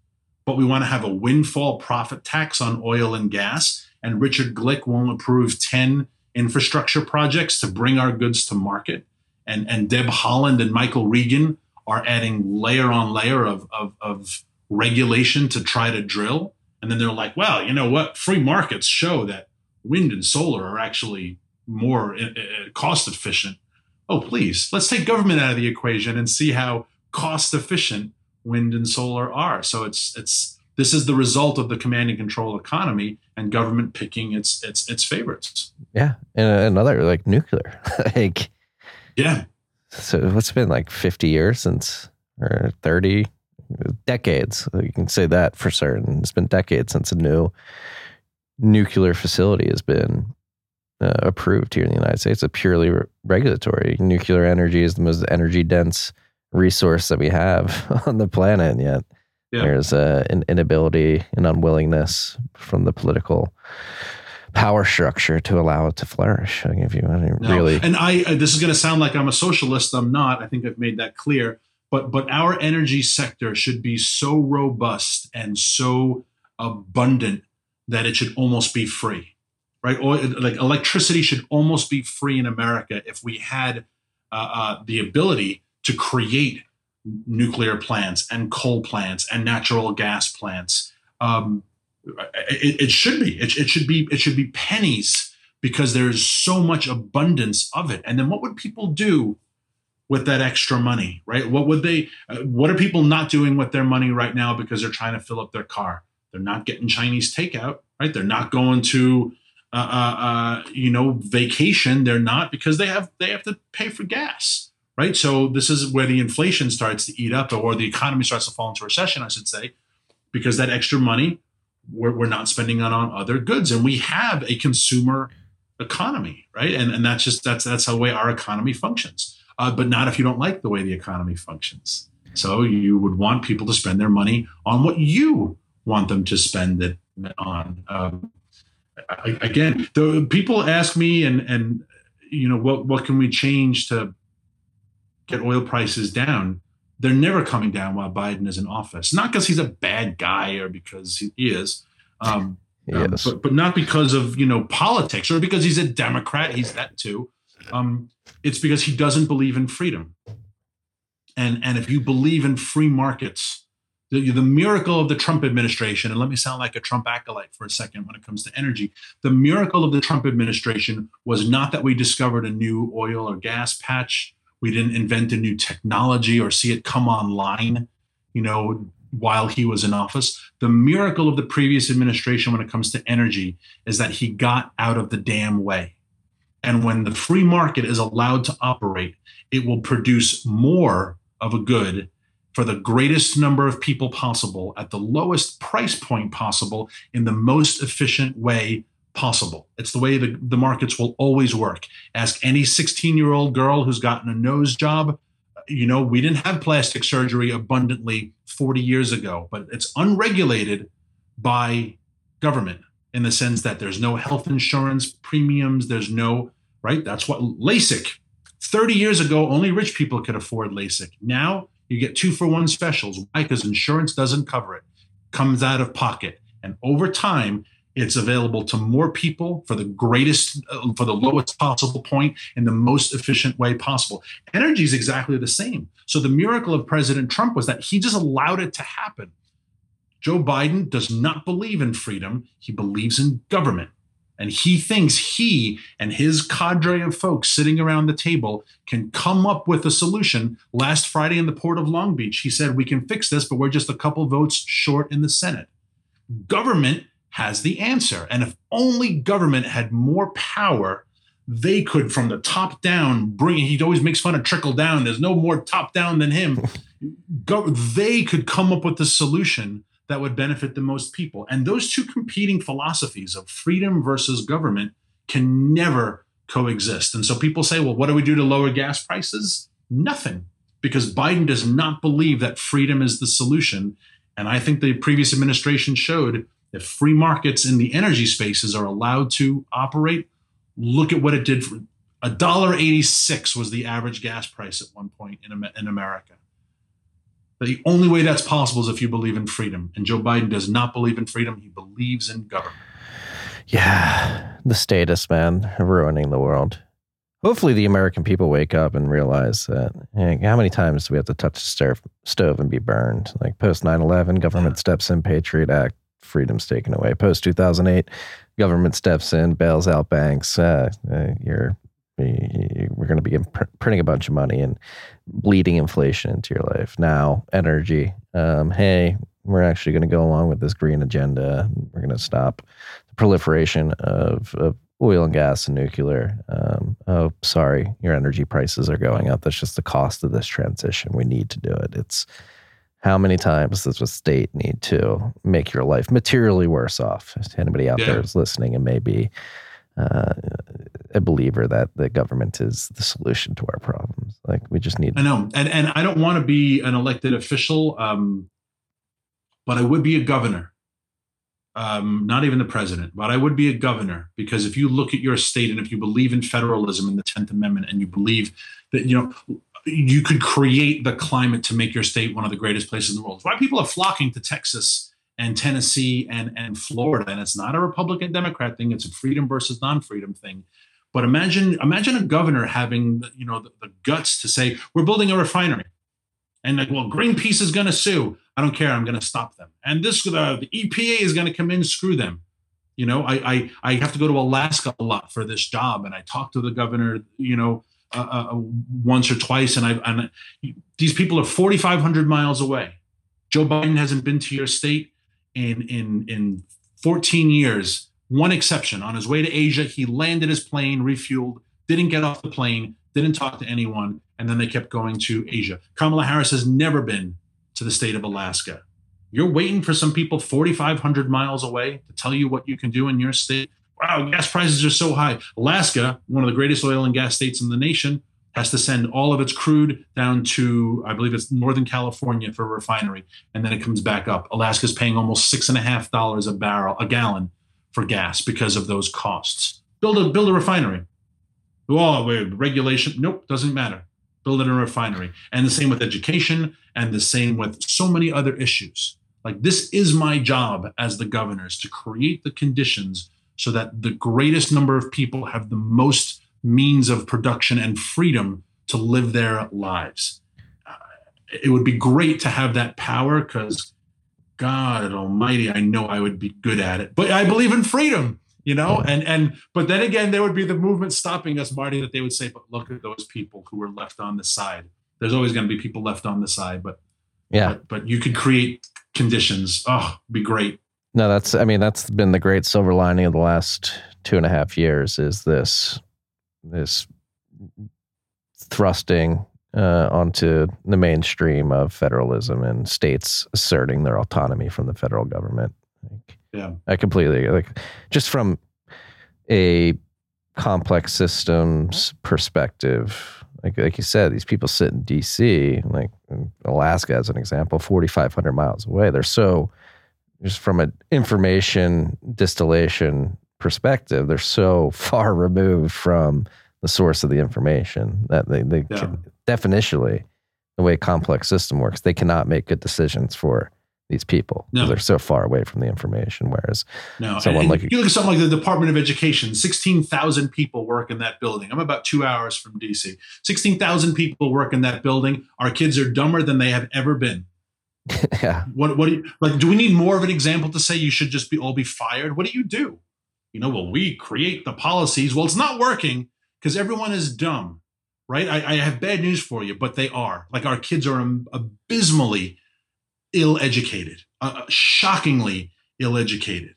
but we want to have a windfall profit tax on oil and gas. And Richard Glick won't approve ten infrastructure projects to bring our goods to market. And, and Deb Holland and Michael Regan are adding layer on layer of, of, of regulation to try to drill. And then they're like, well, you know what? Free markets show that wind and solar are actually more uh, cost efficient. Oh, please, let's take government out of the equation and see how cost efficient wind and solar are. So it's it's this is the result of the command and control economy and government picking its its its favorites. Yeah, and another like nuclear, like yeah. So it's been like fifty years since, or thirty decades. You can say that for certain. It's been decades since a new nuclear facility has been uh, approved here in the United States. It's purely re- regulatory. Nuclear energy is the most energy dense resource that we have on the planet, and yet. Yeah. There's uh, an inability and unwillingness from the political power structure to allow it to flourish. I mean, if you want to no. really, and I uh, this is going to sound like I'm a socialist. I'm not. I think I've made that clear. But but our energy sector should be so robust and so abundant that it should almost be free, right? Or, like electricity should almost be free in America if we had uh, uh, the ability to create nuclear plants and coal plants and natural gas plants. Um, it, it should be, it, it should be, it should be pennies because there is so much abundance of it. And then what would people do with that extra money, right? What would they, uh, what are people not doing with their money right now because they're trying to fill up their car? They're not getting Chinese takeout, right? They're not going to, uh, uh, uh, you know, vacation. They're not because they have, they have to pay for gas. Right. So this is where the inflation starts to eat up or the economy starts to fall into recession, I should say, because that extra money we're, we're not spending on, on other goods. And we have a consumer economy. Right. And and that's just that's that's how the way our economy functions. Uh, but not if you don't like the way the economy functions. So you would want people to spend their money on what you want them to spend it on. Um, again, the people ask me, and and you know, what what can we change to get oil prices down? They're never coming down while Biden is in office. Not because he's a bad guy or because he is, um, yes. um, but but not because of, you know, politics or because he's a Democrat. He's that too. Um, it's because he doesn't believe in freedom. And and if you believe in free markets, the, the miracle of the Trump administration, and let me sound like a Trump acolyte for a second when it comes to energy, the miracle of the Trump administration was not that we discovered a new oil or gas patch. We didn't invent a new technology or see it come online, you know, while he was in office. The miracle of the previous administration when it comes to energy is that he got out of the damn way. And when the free market is allowed to operate, it will produce more of a good for the greatest number of people possible at the lowest price point possible in the most efficient way possible. It's the way the, the markets will always work. Ask any sixteen-year-old girl who's gotten a nose job. You know, we didn't have plastic surgery abundantly forty years ago, but it's unregulated by government in the sense that there's no health insurance premiums. There's no, right? That's what LASIK. thirty years ago, only rich people could afford LASIK. Now, you get two for one specials. Why? Because insurance doesn't cover it. Comes out of pocket. And over time, it's available to more people for the greatest, uh, for the lowest possible point in the most efficient way possible. Energy is exactly the same. So the miracle of President Trump was that he just allowed it to happen. Joe Biden does not believe in freedom. He believes in government. And he thinks he and his cadre of folks sitting around the table can come up with a solution. Last Friday in the Port of Long Beach, he said, we can fix this, but we're just a couple votes short in the Senate. Government has the answer. And if only government had more power, they could, from the top down, bring it. He always makes fun of trickle down. There's no more top down than him. Go- they could come up with the solution that would benefit the most people. And those two competing philosophies of freedom versus government can never coexist. And so people say, well, what do we do to lower gas prices? Nothing, because Biden does not believe that freedom is the solution. And I think the previous administration showed that free markets in the energy spaces are allowed to operate. Look at what it did. For one dollar and eighty-six cents was the average gas price at one point in in America. The only way that's possible is if you believe in freedom. And Joe Biden does not believe in freedom. He believes in government. Yeah. The status, man, ruining the world. Hopefully the American people wake up and realize that, hey, how many times do we have to touch the stove and be burned? Like post nine eleven, government yeah. steps in, Patriot Act, freedom's taken away. Post two thousand eight, government steps in, bails out banks. Uh, uh, you're We're going to be printing a bunch of money and bleeding inflation into your life. Now, energy. Um, hey, we're actually going to go along with this green agenda. We're going to stop the proliferation of, of oil and gas and nuclear. Um, oh, sorry, your energy prices are going up. That's just the cost of this transition. We need to do it. It's how many times does the state need to make your life materially worse off? Anybody out yeah. there is listening and maybe Uh, a believer that the government is the solution to our problems. Like we just need. I know, and and I don't want to be an elected official, um, but I would be a governor. Um, not even the president, but I would be a governor, because if you look at your state and if you believe in federalism and the tenth amendment, and you believe that, you know, you could create the climate to make your state one of the greatest places in the world. Why people are flocking to Texas and Tennessee and, and Florida. And it's not a Republican Democrat thing. It's a freedom versus non-freedom thing. But imagine imagine a governor having, you know, the, the guts to say, we're building a refinery. And like, well, Greenpeace is going to sue. I don't care. I'm going to stop them. And this uh, the E P A is going to come in, screw them. You know, I, I, I have to go to Alaska a lot for this job. And I talked to the governor, you know, uh, uh, once or twice. And I and these people are forty-five hundred miles away. Joe Biden hasn't been to your state in in in fourteen years, one exception. On his way to Asia, he landed his plane, refueled, didn't get off the plane, didn't talk to anyone, and then they kept going to Asia. Kamala Harris has never been to the state of Alaska. You're waiting for some people forty-five hundred miles away to tell you what you can do in your state. Wow, gas prices are so high. Alaska, one of the greatest oil and gas states in the nation, has to send all of its crude down to, I believe it's Northern California for a refinery, and then it comes back up. Alaska's paying almost six and a half dollars a barrel, a gallon for gas because of those costs. Build a build a refinery. Oh, regulation. Nope, doesn't matter. Build it in a refinery. And the same with education, and the same with so many other issues. Like, this is my job as the governor, is to create the conditions so that the greatest number of people have the most means of production and freedom to live their lives. Uh, it would be great to have that power, because God almighty, I know I would be good at it. But I believe in freedom, you know, and and but then again, there would be the movement stopping us, Marty, that they would say, but look at those people who were left on the side. There's always going to be people left on the side, but yeah, but, but you could create conditions. Oh, it'd be great. No, that's, I mean, that's been the great silver lining of the last two and a half years is this, this thrusting uh, onto the mainstream of federalism and states asserting their autonomy from the federal government. Like, yeah, I completely, like, just from a complex systems perspective, like, like you said, these people sit in D C, like Alaska as an example, forty-five hundred miles away. They're so, just from an information distillation perspective, they're so far removed from the source of the information that they, they yeah. can, definitionally, the way complex system works, they cannot make good decisions for these people. No. They're so far away from the information. Whereas no. someone and, and like, you look at something like the Department of Education, sixteen thousand people work in that building. I'm about two hours from D C. sixteen thousand people work in that building. Our kids are dumber than they have ever been. Yeah. What, what do you, like, do we need more of an example to say you should just be all be fired? What do you do? You know, well, we create the policies. Well, it's not working because everyone is dumb, right? I, I have bad news for you, but they are. Like, our kids are abysmally ill-educated, uh, shockingly ill-educated.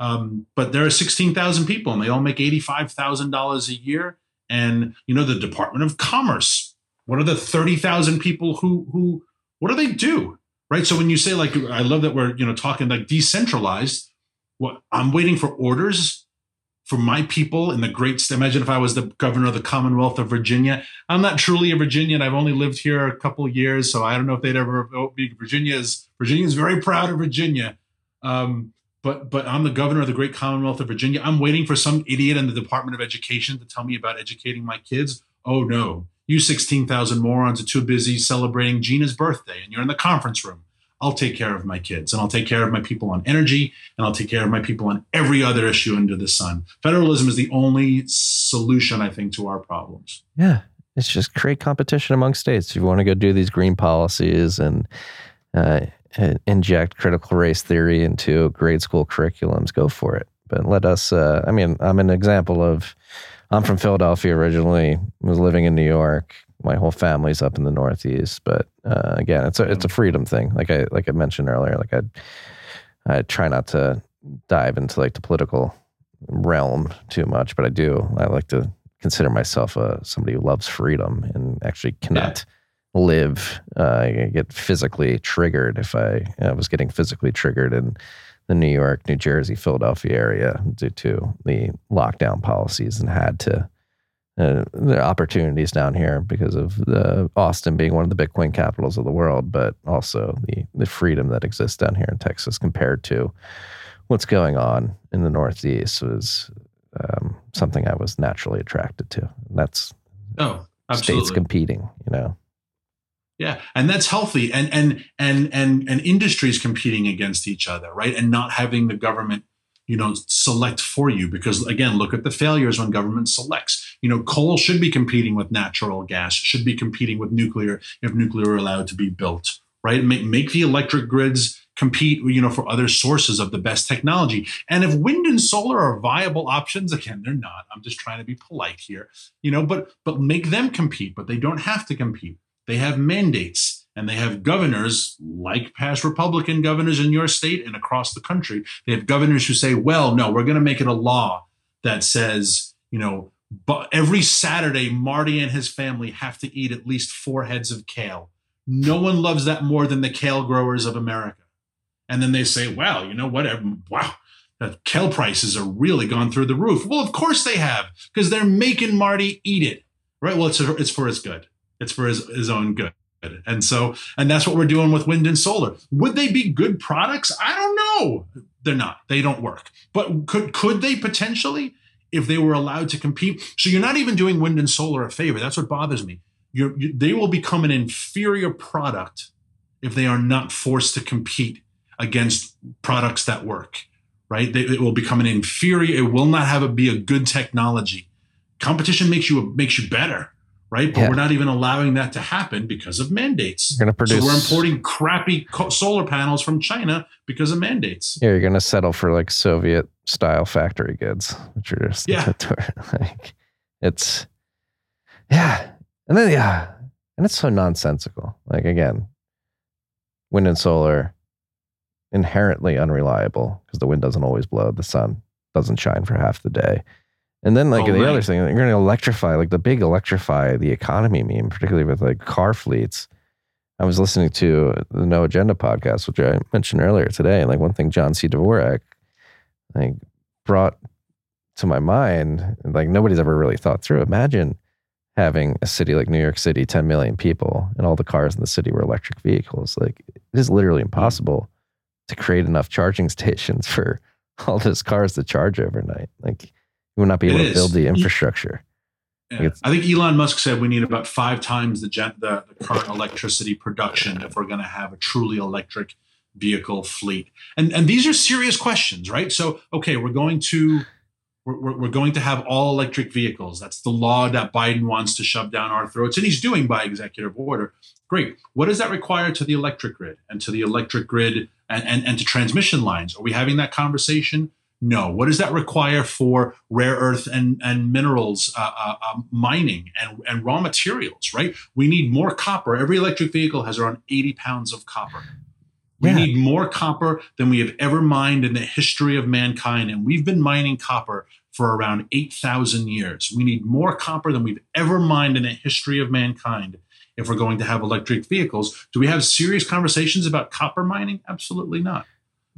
Um, but there are sixteen thousand people and they all make eighty-five thousand dollars a year. And, you know, the Department of Commerce, what are the thirty thousand people who, who, what do they do? Right. So when you say, like, I love that we're, you know, talking like decentralized. Well, I'm waiting for orders for my people in the great state. Imagine if I was the governor of the Commonwealth of Virginia. I'm not truly a Virginian. I've only lived here a couple of years. So I don't know if they'd ever be. Virginia is Virginia is very proud of Virginia. Um, but but I'm the governor of the great Commonwealth of Virginia. I'm waiting for some idiot in the Department of Education to tell me about educating my kids. Oh, no. You sixteen thousand morons are too busy celebrating Gina's birthday and you're in the conference room. I'll take care of my kids, and I'll take care of my people on energy, and I'll take care of my people on every other issue under the sun. Federalism is the only solution, I think, to our problems. Yeah. It's just create competition among states. If you want to go do these green policies and uh, inject critical race theory into grade school curriculums, go for it. But let us, uh, I mean, I'm an example of, I'm from Philadelphia originally, was living in New York. My whole family's up in the Northeast, but uh, again, it's a, it's a freedom thing. Like I, like I mentioned earlier, like I, I try not to dive into like the political realm too much, but I do. I like to consider myself a, somebody who loves freedom and actually cannot yeah. live. Uh, I get physically triggered. If I, I was getting physically triggered in the New York, New Jersey, Philadelphia area due to the lockdown policies, and had to uh, the opportunities down here because of the Austin being one of the Bitcoin capitals of the world, but also the the freedom that exists down here in Texas compared to what's going on in the Northeast was um, something I was naturally attracted to. And that's oh, absolutely. States competing, you know. Yeah. And that's healthy. And, and, and, and, and industries competing against each other, right? And not having the government, you know, select for you, because again, look at the failures when government selects, you know, coal should be competing with natural gas, should be competing with nuclear, if nuclear are allowed to be built, right? Make, make the electric grids compete, you know, for other sources of the best technology. And if wind and solar are viable options, again, they're not, I'm just trying to be polite here, you know, but, but make them compete, but they don't have to compete. They have mandates, and they have governors, like past Republican governors in your state and across the country. They have governors who say, well, no, we're going to make it a law that says, you know, but every Saturday, Marty and his family have to eat at least four heads of kale. No one loves that more than the kale growers of America. And then they say, well, you know what? Wow, the kale prices are really gone through the roof. Well, of course they have, because they're making Marty eat it. Right. Well, it's, it's for his good. It's for his, his own good. And so, and that's what we're doing with wind and solar. Would they be good products? I don't know. They're not. They don't work. But could could they potentially if they were allowed to compete? So you're not even doing wind and solar a favor. That's what bothers me. You're, you, they will become an inferior product if they are not forced to compete against products that work, right? They, it will become an inferior. It will not have a, be a good technology. Competition makes you makes you better, right? But yeah. we're not even allowing that to happen because of mandates. You're gonna produce- so we're importing crappy co- solar panels from China because of mandates. Yeah, you're going to settle for like Soviet-style factory goods, which are just yeah. like it's yeah, and then yeah, and it's so nonsensical. Like again, wind and solar inherently unreliable because the wind doesn't always blow, the sun doesn't shine for half the day. And then like oh, the right. other thing, you're going to electrify, like the big electrify the economy meme, particularly with like car fleets. I was listening to the No Agenda podcast, which I mentioned earlier today. And like one thing John C. Dvorak like brought to my mind, and like nobody's ever really thought through. Imagine having a city like New York City, ten million people, and all the cars in the city were electric vehicles. Like it is literally impossible to create enough charging stations for all those cars to charge overnight. Like we will not be able to build the infrastructure. Yeah. Like I think Elon Musk said we need about five times the, gen- the, the current electricity production if we're going to have a truly electric vehicle fleet. And and these are serious questions, right? So, okay, we're going to we're, we're going to have all electric vehicles. That's the law that Biden wants to shove down our throats, and he's doing by executive order. Great. What does that require to the electric grid and to the electric grid and, and, and to transmission lines? Are we having that conversation? No. What does that require for rare earth and, and minerals uh, uh, uh, mining and, and raw materials, right? We need more copper. Every electric vehicle has around eighty pounds of copper. We yeah. need more copper than we have ever mined in the history of mankind. And we've been mining copper for around eight thousand years. We need more copper than we've ever mined in the history of mankind if we're going to have electric vehicles. Do we have serious conversations about copper mining? Absolutely not.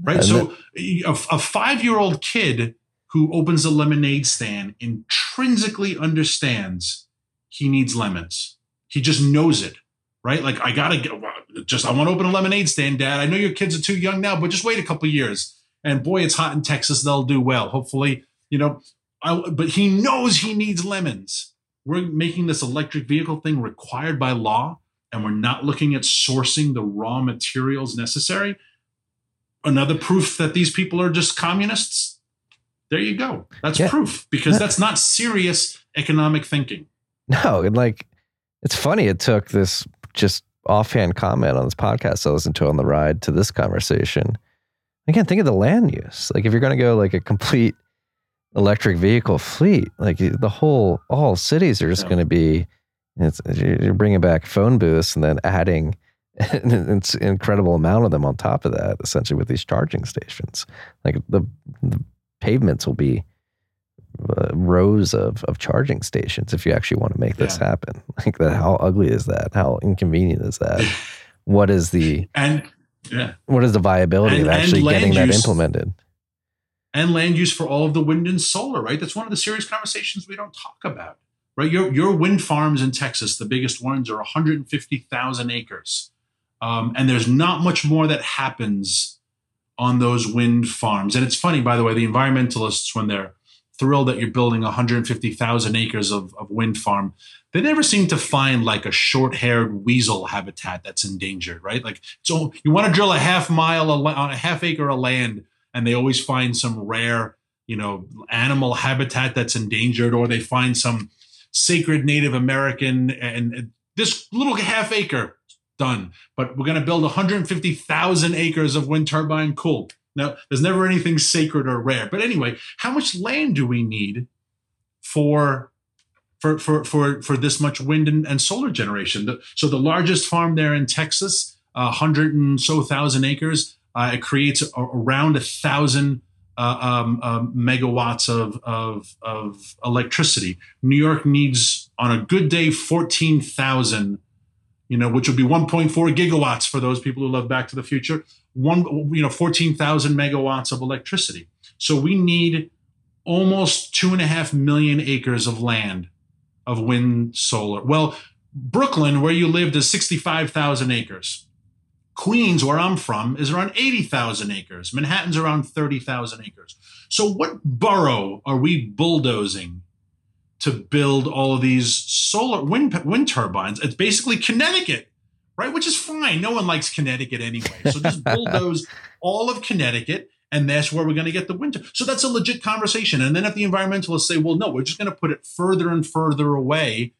Right. And so a, a five-year-old kid who opens a lemonade stand intrinsically understands he needs lemons. He just knows it. Right. Like I got to get just I want to open a lemonade stand, Dad. I know your kids are too young now, but just wait a couple of years. And boy, it's hot in Texas. They'll do well. Hopefully, you know, I, but he knows he needs lemons. We're making this electric vehicle thing required by law, and we're not looking at sourcing the raw materials necessary. Another proof that these people are just communists. There you go. That's yeah. proof because that's not serious economic thinking. No. And like, it's funny. It took this just offhand comment on this podcast I listened to on the ride to this conversation. Again, think of the land use. Like if you're going to go like a complete electric vehicle fleet, like the whole, all cities are just yeah. going to be, it's, you're bringing back phone booths and then adding an incredible amount of them on top of that, essentially with these charging stations. Like the, the pavements will be uh, rows of, of charging stations if you actually want to make this yeah. happen. Like that, how ugly is that? How inconvenient is that? What is the and yeah. what is the viability and, of actually getting that implemented? And land use for all of the wind and solar, right? That's one of the serious conversations we don't talk about, right? Your your wind farms in Texas, the biggest ones, are one hundred fifty thousand acres. Um, and there's not much more that happens on those wind farms. And it's funny, by the way, the environmentalists, when they're thrilled that you're building one hundred fifty thousand acres of, of wind farm, they never seem to find like a short-haired weasel habitat that's endangered, right? Like, so you want to drill a half mile on a half acre of land, and they always find some rare, you know, animal habitat that's endangered, or they find some sacred Native American, and, and this little half acre. Done. But we're going to build one hundred fifty thousand acres of wind turbine. Cool. Now, there's never anything sacred or rare. But anyway, how much land do we need for for for for, for this much wind and, and solar generation? The, so the largest farm there in Texas, uh, one hundred and so thousand acres, uh, it creates a, around a thousand uh, um, um, megawatts of, of of electricity. New York needs, on a good day, fourteen thousand. You know, which would be one point four gigawatts for those people who love Back to the Future. One, you know, fourteen thousand megawatts of electricity. So we need almost two and a half million acres of land of wind solar. Well, Brooklyn, where you lived, is sixty-five thousand acres. Queens, where I'm from, is around eighty thousand acres. Manhattan's around thirty thousand acres. So what borough are we bulldozing to build all of these solar wind wind turbines? It's basically Connecticut, right? Which is fine. No one likes Connecticut anyway. So just bulldoze all of Connecticut, and that's where we're going to get the wind. So that's a legit conversation. And then if the environmentalists say, well, no, we're just going to put it further and further away.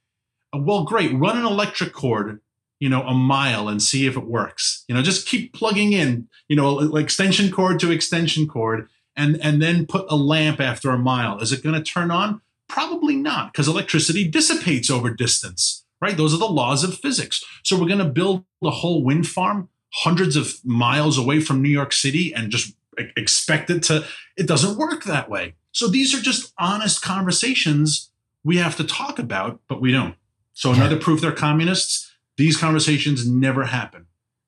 Well, great. Run an electric cord, you know, a mile and see if it works. You know, just keep plugging in, you know, like extension cord to extension cord, and, and then put a lamp after a mile. Is it going to turn on? Probably not, because electricity dissipates over distance, right? Those are the laws of physics. So we're going to build a whole wind farm hundreds of miles away from New York City and just expect it to, it doesn't work that way. So these are just honest conversations we have to talk about, but we don't. So another yeah. proof they're communists. These conversations never happen.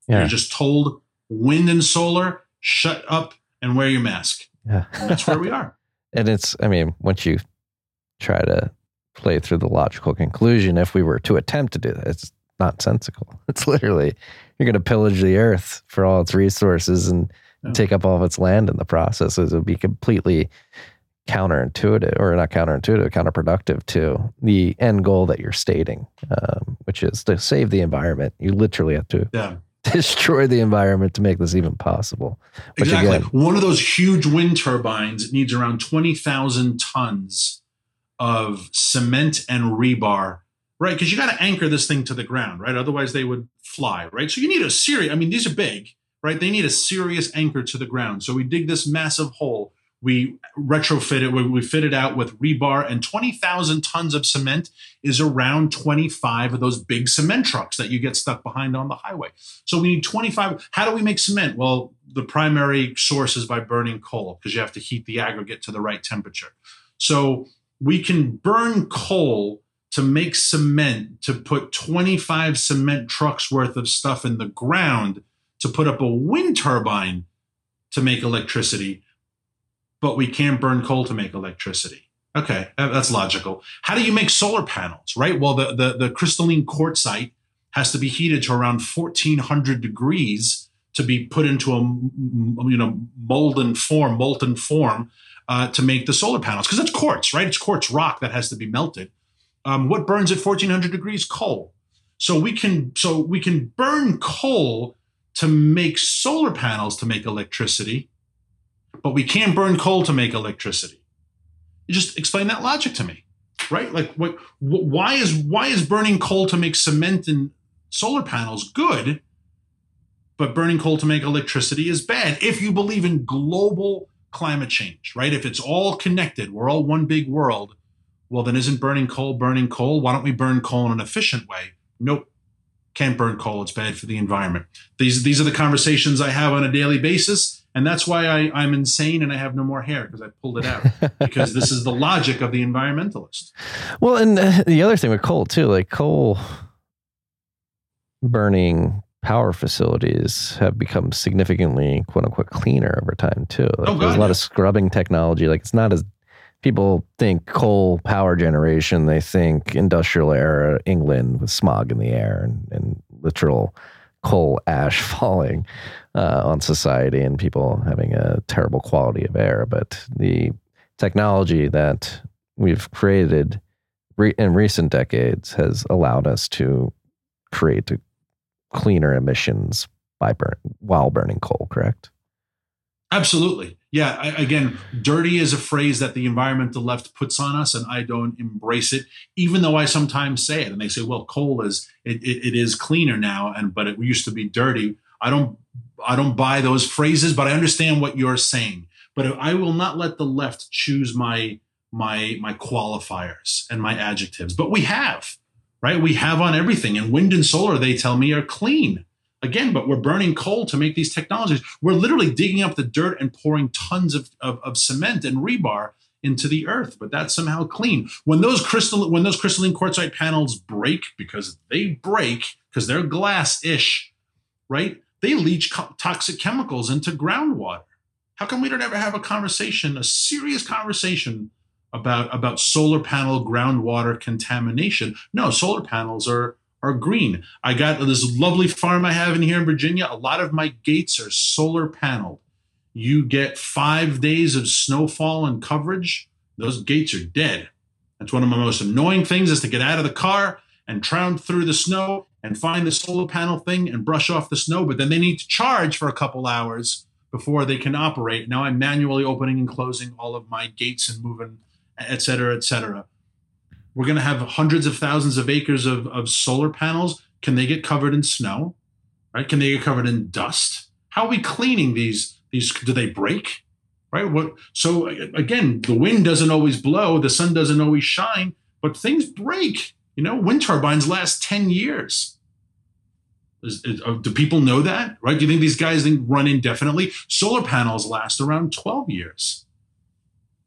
Yeah. You're just told wind and solar, shut up and wear your mask. Yeah. And that's where we are. And it's, I mean, once you try to play through the logical conclusion, if we were to attempt to do that, it's nonsensical. It's literally, you're going to pillage the earth for all its resources and yeah. take up all of its land in the process. It would be completely counterintuitive, or not counterintuitive, counterproductive to the end goal that you're stating, um, which is to save the environment. You literally have to yeah. destroy the environment to make this even possible. Which exactly. Again, one of those huge wind turbines needs around twenty thousand tons of cement and rebar, right? Because you got to anchor this thing to the ground, right? Otherwise they would fly, right? So you need a serious, I mean, these are big, right? They need a serious anchor to the ground. So we dig this massive hole. We retrofit it. We fit it out with rebar, and twenty thousand tons of cement is around twenty-five of those big cement trucks that you get stuck behind on the highway. So we need twenty-five. How do we make cement? Well, the primary source is by burning coal, because you have to heat the aggregate to the right temperature. So we can burn coal to make cement, to put twenty-five cement trucks worth of stuff in the ground, to put up a wind turbine to make electricity. But we can't burn coal to make electricity. Okay, that's logical. How do you make solar panels, right? Well, the, the, the crystalline quartzite has to be heated to around fourteen hundred degrees to be put into a you know molten form, molten form uh, to make the solar panels, because it's quartz, right? It's quartz rock that has to be melted. Um, what burns at fourteen hundred degrees? Coal. So we can so we can burn coal to make solar panels to make electricity. But we can't burn coal to make electricity. You just explain that logic to me, right? Like, what, why is why is burning coal to make cement and solar panels good, but burning coal to make electricity is bad? If you believe in global climate change, right? If it's all connected, we're all one big world. Well, then isn't burning coal burning coal? Why don't we burn coal in an efficient way? Nope, can't burn coal. It's bad for the environment. These these are the conversations I have on a daily basis. And that's why I, I'm insane and I have no more hair, because I pulled it out, because this is the logic of the environmentalist. Well, and uh, the other thing with coal, too, like coal burning power facilities have become significantly, quote unquote, cleaner over time, too. Like, oh, God, there's a lot yeah. of scrubbing technology. Like, it's not as people think coal power generation. They think industrial era England with smog in the air and, and literal coal ash falling uh, on society and people having a terrible quality of air. But the technology that we've created re- in recent decades has allowed us to create cleaner emissions by burn- while burning coal, correct? Absolutely. Yeah. I, again, dirty is a phrase that the environmental left puts on us, and I don't embrace it, even though I sometimes say it. And they say, well, coal is it, it, it is cleaner now, and but it used to be dirty. I don't I don't buy those phrases, but I understand what you're saying. But I will not let the left choose my my my qualifiers and my adjectives. But we have, right? We have on everything. And wind and solar, they tell me, are clean. Again, but we're burning coal to make these technologies. We're literally digging up the dirt and pouring tons of, of, of cement and rebar into the earth, but that's somehow clean. When those crystal, when those crystalline quartzite panels break, because they break, because they're glass-ish, right? They leach co- toxic chemicals into groundwater. How come we don't ever have a conversation, a serious conversation about, about solar panel groundwater contamination? No, solar panels are are green. I got this lovely farm I have in here in Virginia. A lot of my gates are solar paneled. You get five days of snowfall and coverage, those gates are dead. That's one of my most annoying things, is to get out of the car and tround through the snow and find the solar panel thing and brush off the snow. But then they need to charge for a couple hours before they can operate. Now I'm manually opening and closing all of my gates and moving, et cetera, et cetera. We're going to have hundreds of thousands of acres of, of solar panels. Can they get covered in snow? Right? Can they get covered in dust? How are we cleaning these? These do they break? Right? What? So again, the wind doesn't always blow, the sun doesn't always shine, but things break. You know, wind turbines last ten years. Is, is, do people know that? Right? Do you think these guys think run indefinitely? Solar panels last around twelve years.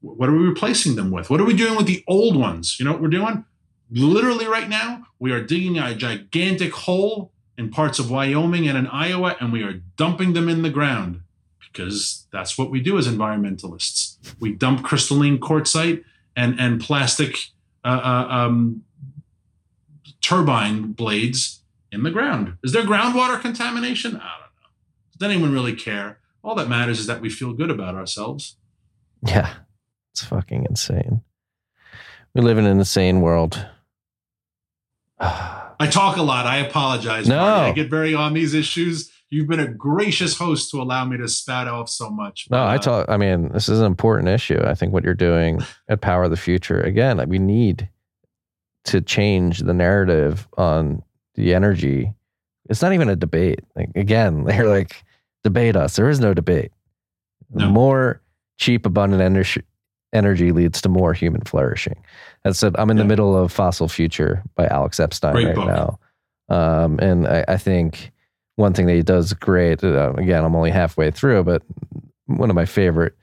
What are we replacing them with? What are we doing with the old ones? You know what we're doing? Literally right now, we are digging a gigantic hole in parts of Wyoming and in Iowa, and we are dumping them in the ground because that's what we do as environmentalists. We dump crystalline quartzite and, and plastic uh, uh, um, turbine blades in the ground. Is there groundwater contamination? I don't know. Does anyone really care? All that matters is that we feel good about ourselves. Yeah. It's fucking insane. We live in an insane world. I talk a lot. I apologize. No. I get very on these issues. You've been a gracious host to allow me to spout off so much. No, uh, I talk. I mean, this is an important issue. I think what you're doing at Power the Future, again, we need to change the narrative on the energy. It's not even a debate. Like, again, they're like, debate us. There is no debate. No. More cheap, abundant energy. Energy leads to more human flourishing. That's it. I'm in yeah. the middle of Fossil Future by Alex Epstein great right book. now. Um, and I, I think one thing that he does great, uh, again, I'm only halfway through, but one of my favorite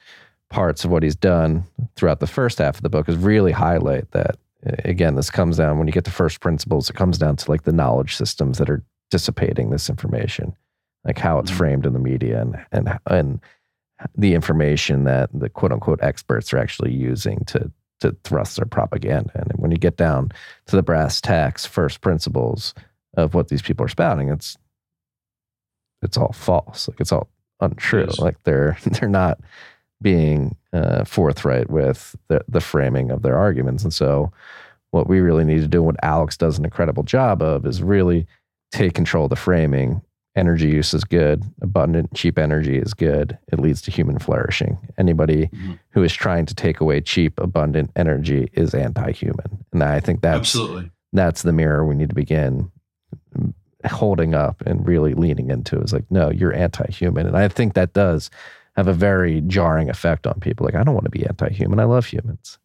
parts of what he's done throughout the first half of the book is really highlight that, again, this comes down, when you get to first principles, it comes down to like the knowledge systems that are dissipating this information, like how it's mm-hmm. framed in the media and, and, and, the information that the quote unquote experts are actually using to to thrust their propaganda. And when you get down to the brass tacks, first principles of what these people are spouting, it's it's all false. Like it's all untrue. Yes. Like they're they're not being uh, forthright with the, the framing of their arguments. And so what we really need to do, what Alex does an incredible job of, is really take control of the framing. Energy use is good. Abundant, cheap energy is good. It leads to human flourishing. Anybody mm-hmm. who is trying to take away cheap, abundant energy is anti-human. And I think that's, Absolutely. that's the mirror we need to begin holding up and really leaning into. It's like, no, you're anti-human. And I think that does have a very jarring effect on people. Like, I don't want to be anti-human. I love humans.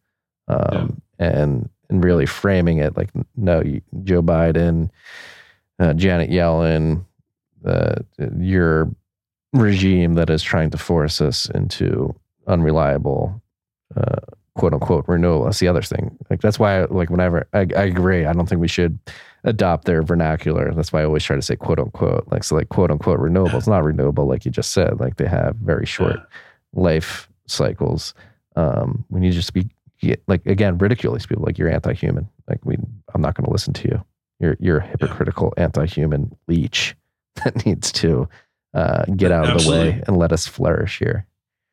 Um, yeah. and, and really framing it like, no, you, Joe Biden, uh, Janet Yellen, Uh, your regime that is trying to force us into unreliable, uh, quote unquote, renewal. That's the other thing. Like, that's why, like, whenever I, I agree, I don't think we should adopt their vernacular. That's why I always try to say quote unquote, like, so like quote unquote renewable. It's not renewable. Like you just said, like they have very short life cycles. Um, we need to just be like, again, ridicule these people. Like, you're anti-human. Like we, I'm not going to listen to you. You're, you're a hypocritical anti-human leech that needs to uh, get out Absolutely. of the way and let us flourish here.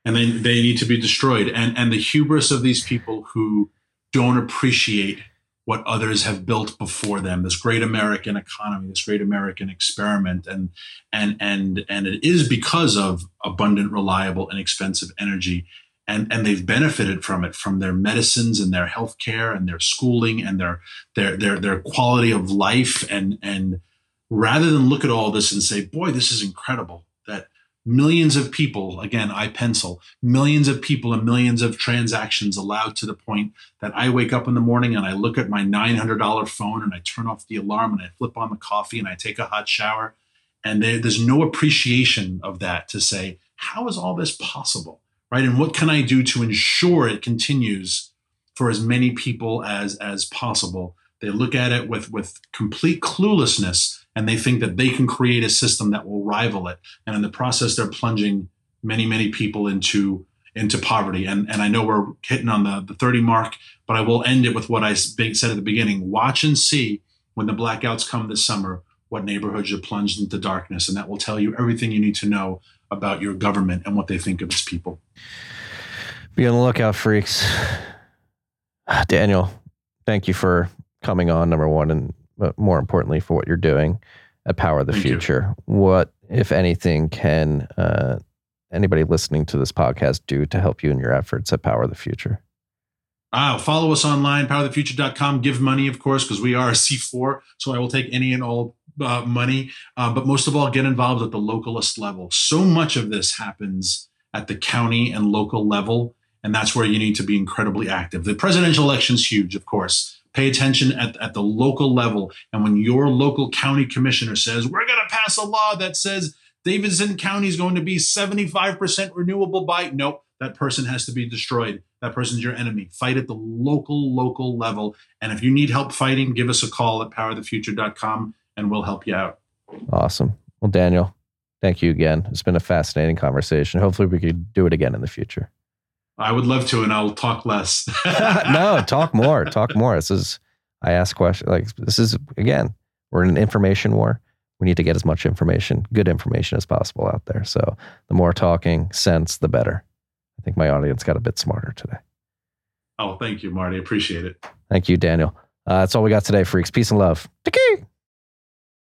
And they, they need to be destroyed. And and the hubris of these people who don't appreciate what others have built before them, this great American economy, this great American experiment. And, and, and, and it is because of abundant, reliable, inexpensive energy. And, and they've benefited from it, from their medicines and their healthcare and their schooling and their, their, their, their quality of life. And, and, rather than look at all this and say, boy, this is incredible that millions of people, again, I pencil, millions of people and millions of transactions allowed to the point that I wake up in the morning and I look at my nine hundred dollars phone and I turn off the alarm and I flip on the coffee and I take a hot shower. And there, there's no appreciation of that to say, how is all this possible? Right? And what can I do to ensure it continues for as many people as, as possible? They look at it with, with complete cluelessness. And they think that they can create a system that will rival it. And in the process, they're plunging many, many people into, into poverty. And, and I know we're hitting on the, the thirty mark, but I will end it with what I said at the beginning. Watch and see when the blackouts come this summer, what neighborhoods are plunged into darkness. And that will tell you everything you need to know about your government and what they think of its people. Be on the lookout, freaks. Daniel, thank you for coming on, number one, and but more importantly for what you're doing at Power the Future. What, if anything, can uh, anybody listening to this podcast do to help you in your efforts at Power the Future? Ah, follow us online, power the future dot com. Give money, of course, because we are a C four, so I will take any and all uh, money. Uh, but most of all, get involved at the localist level. So much of this happens at the county and local level, and that's where you need to be incredibly active. The presidential election is huge, of course. Pay attention at, at the local level. And when your local county commissioner says, we're going to pass a law that says Davidson County is going to be seventy-five percent renewable by, nope, that person has to be destroyed. That person's your enemy. Fight at the local, local level. And if you need help fighting, give us a call at power the future dot com and we'll help you out. Awesome. Well, Daniel, thank you again. It's been a fascinating conversation. Hopefully we could do it again in the future. I would love to, and I'll talk less. No, talk more, talk more. This is, I ask questions like this is, again, we're in an information war. We need to get as much information, good information as possible out there. So the more talking sense, the better. I think my audience got a bit smarter today. Oh, thank you, Marty. Appreciate it. Thank you, Daniel. Uh, that's all we got today, freaks. Peace and love. Tiki!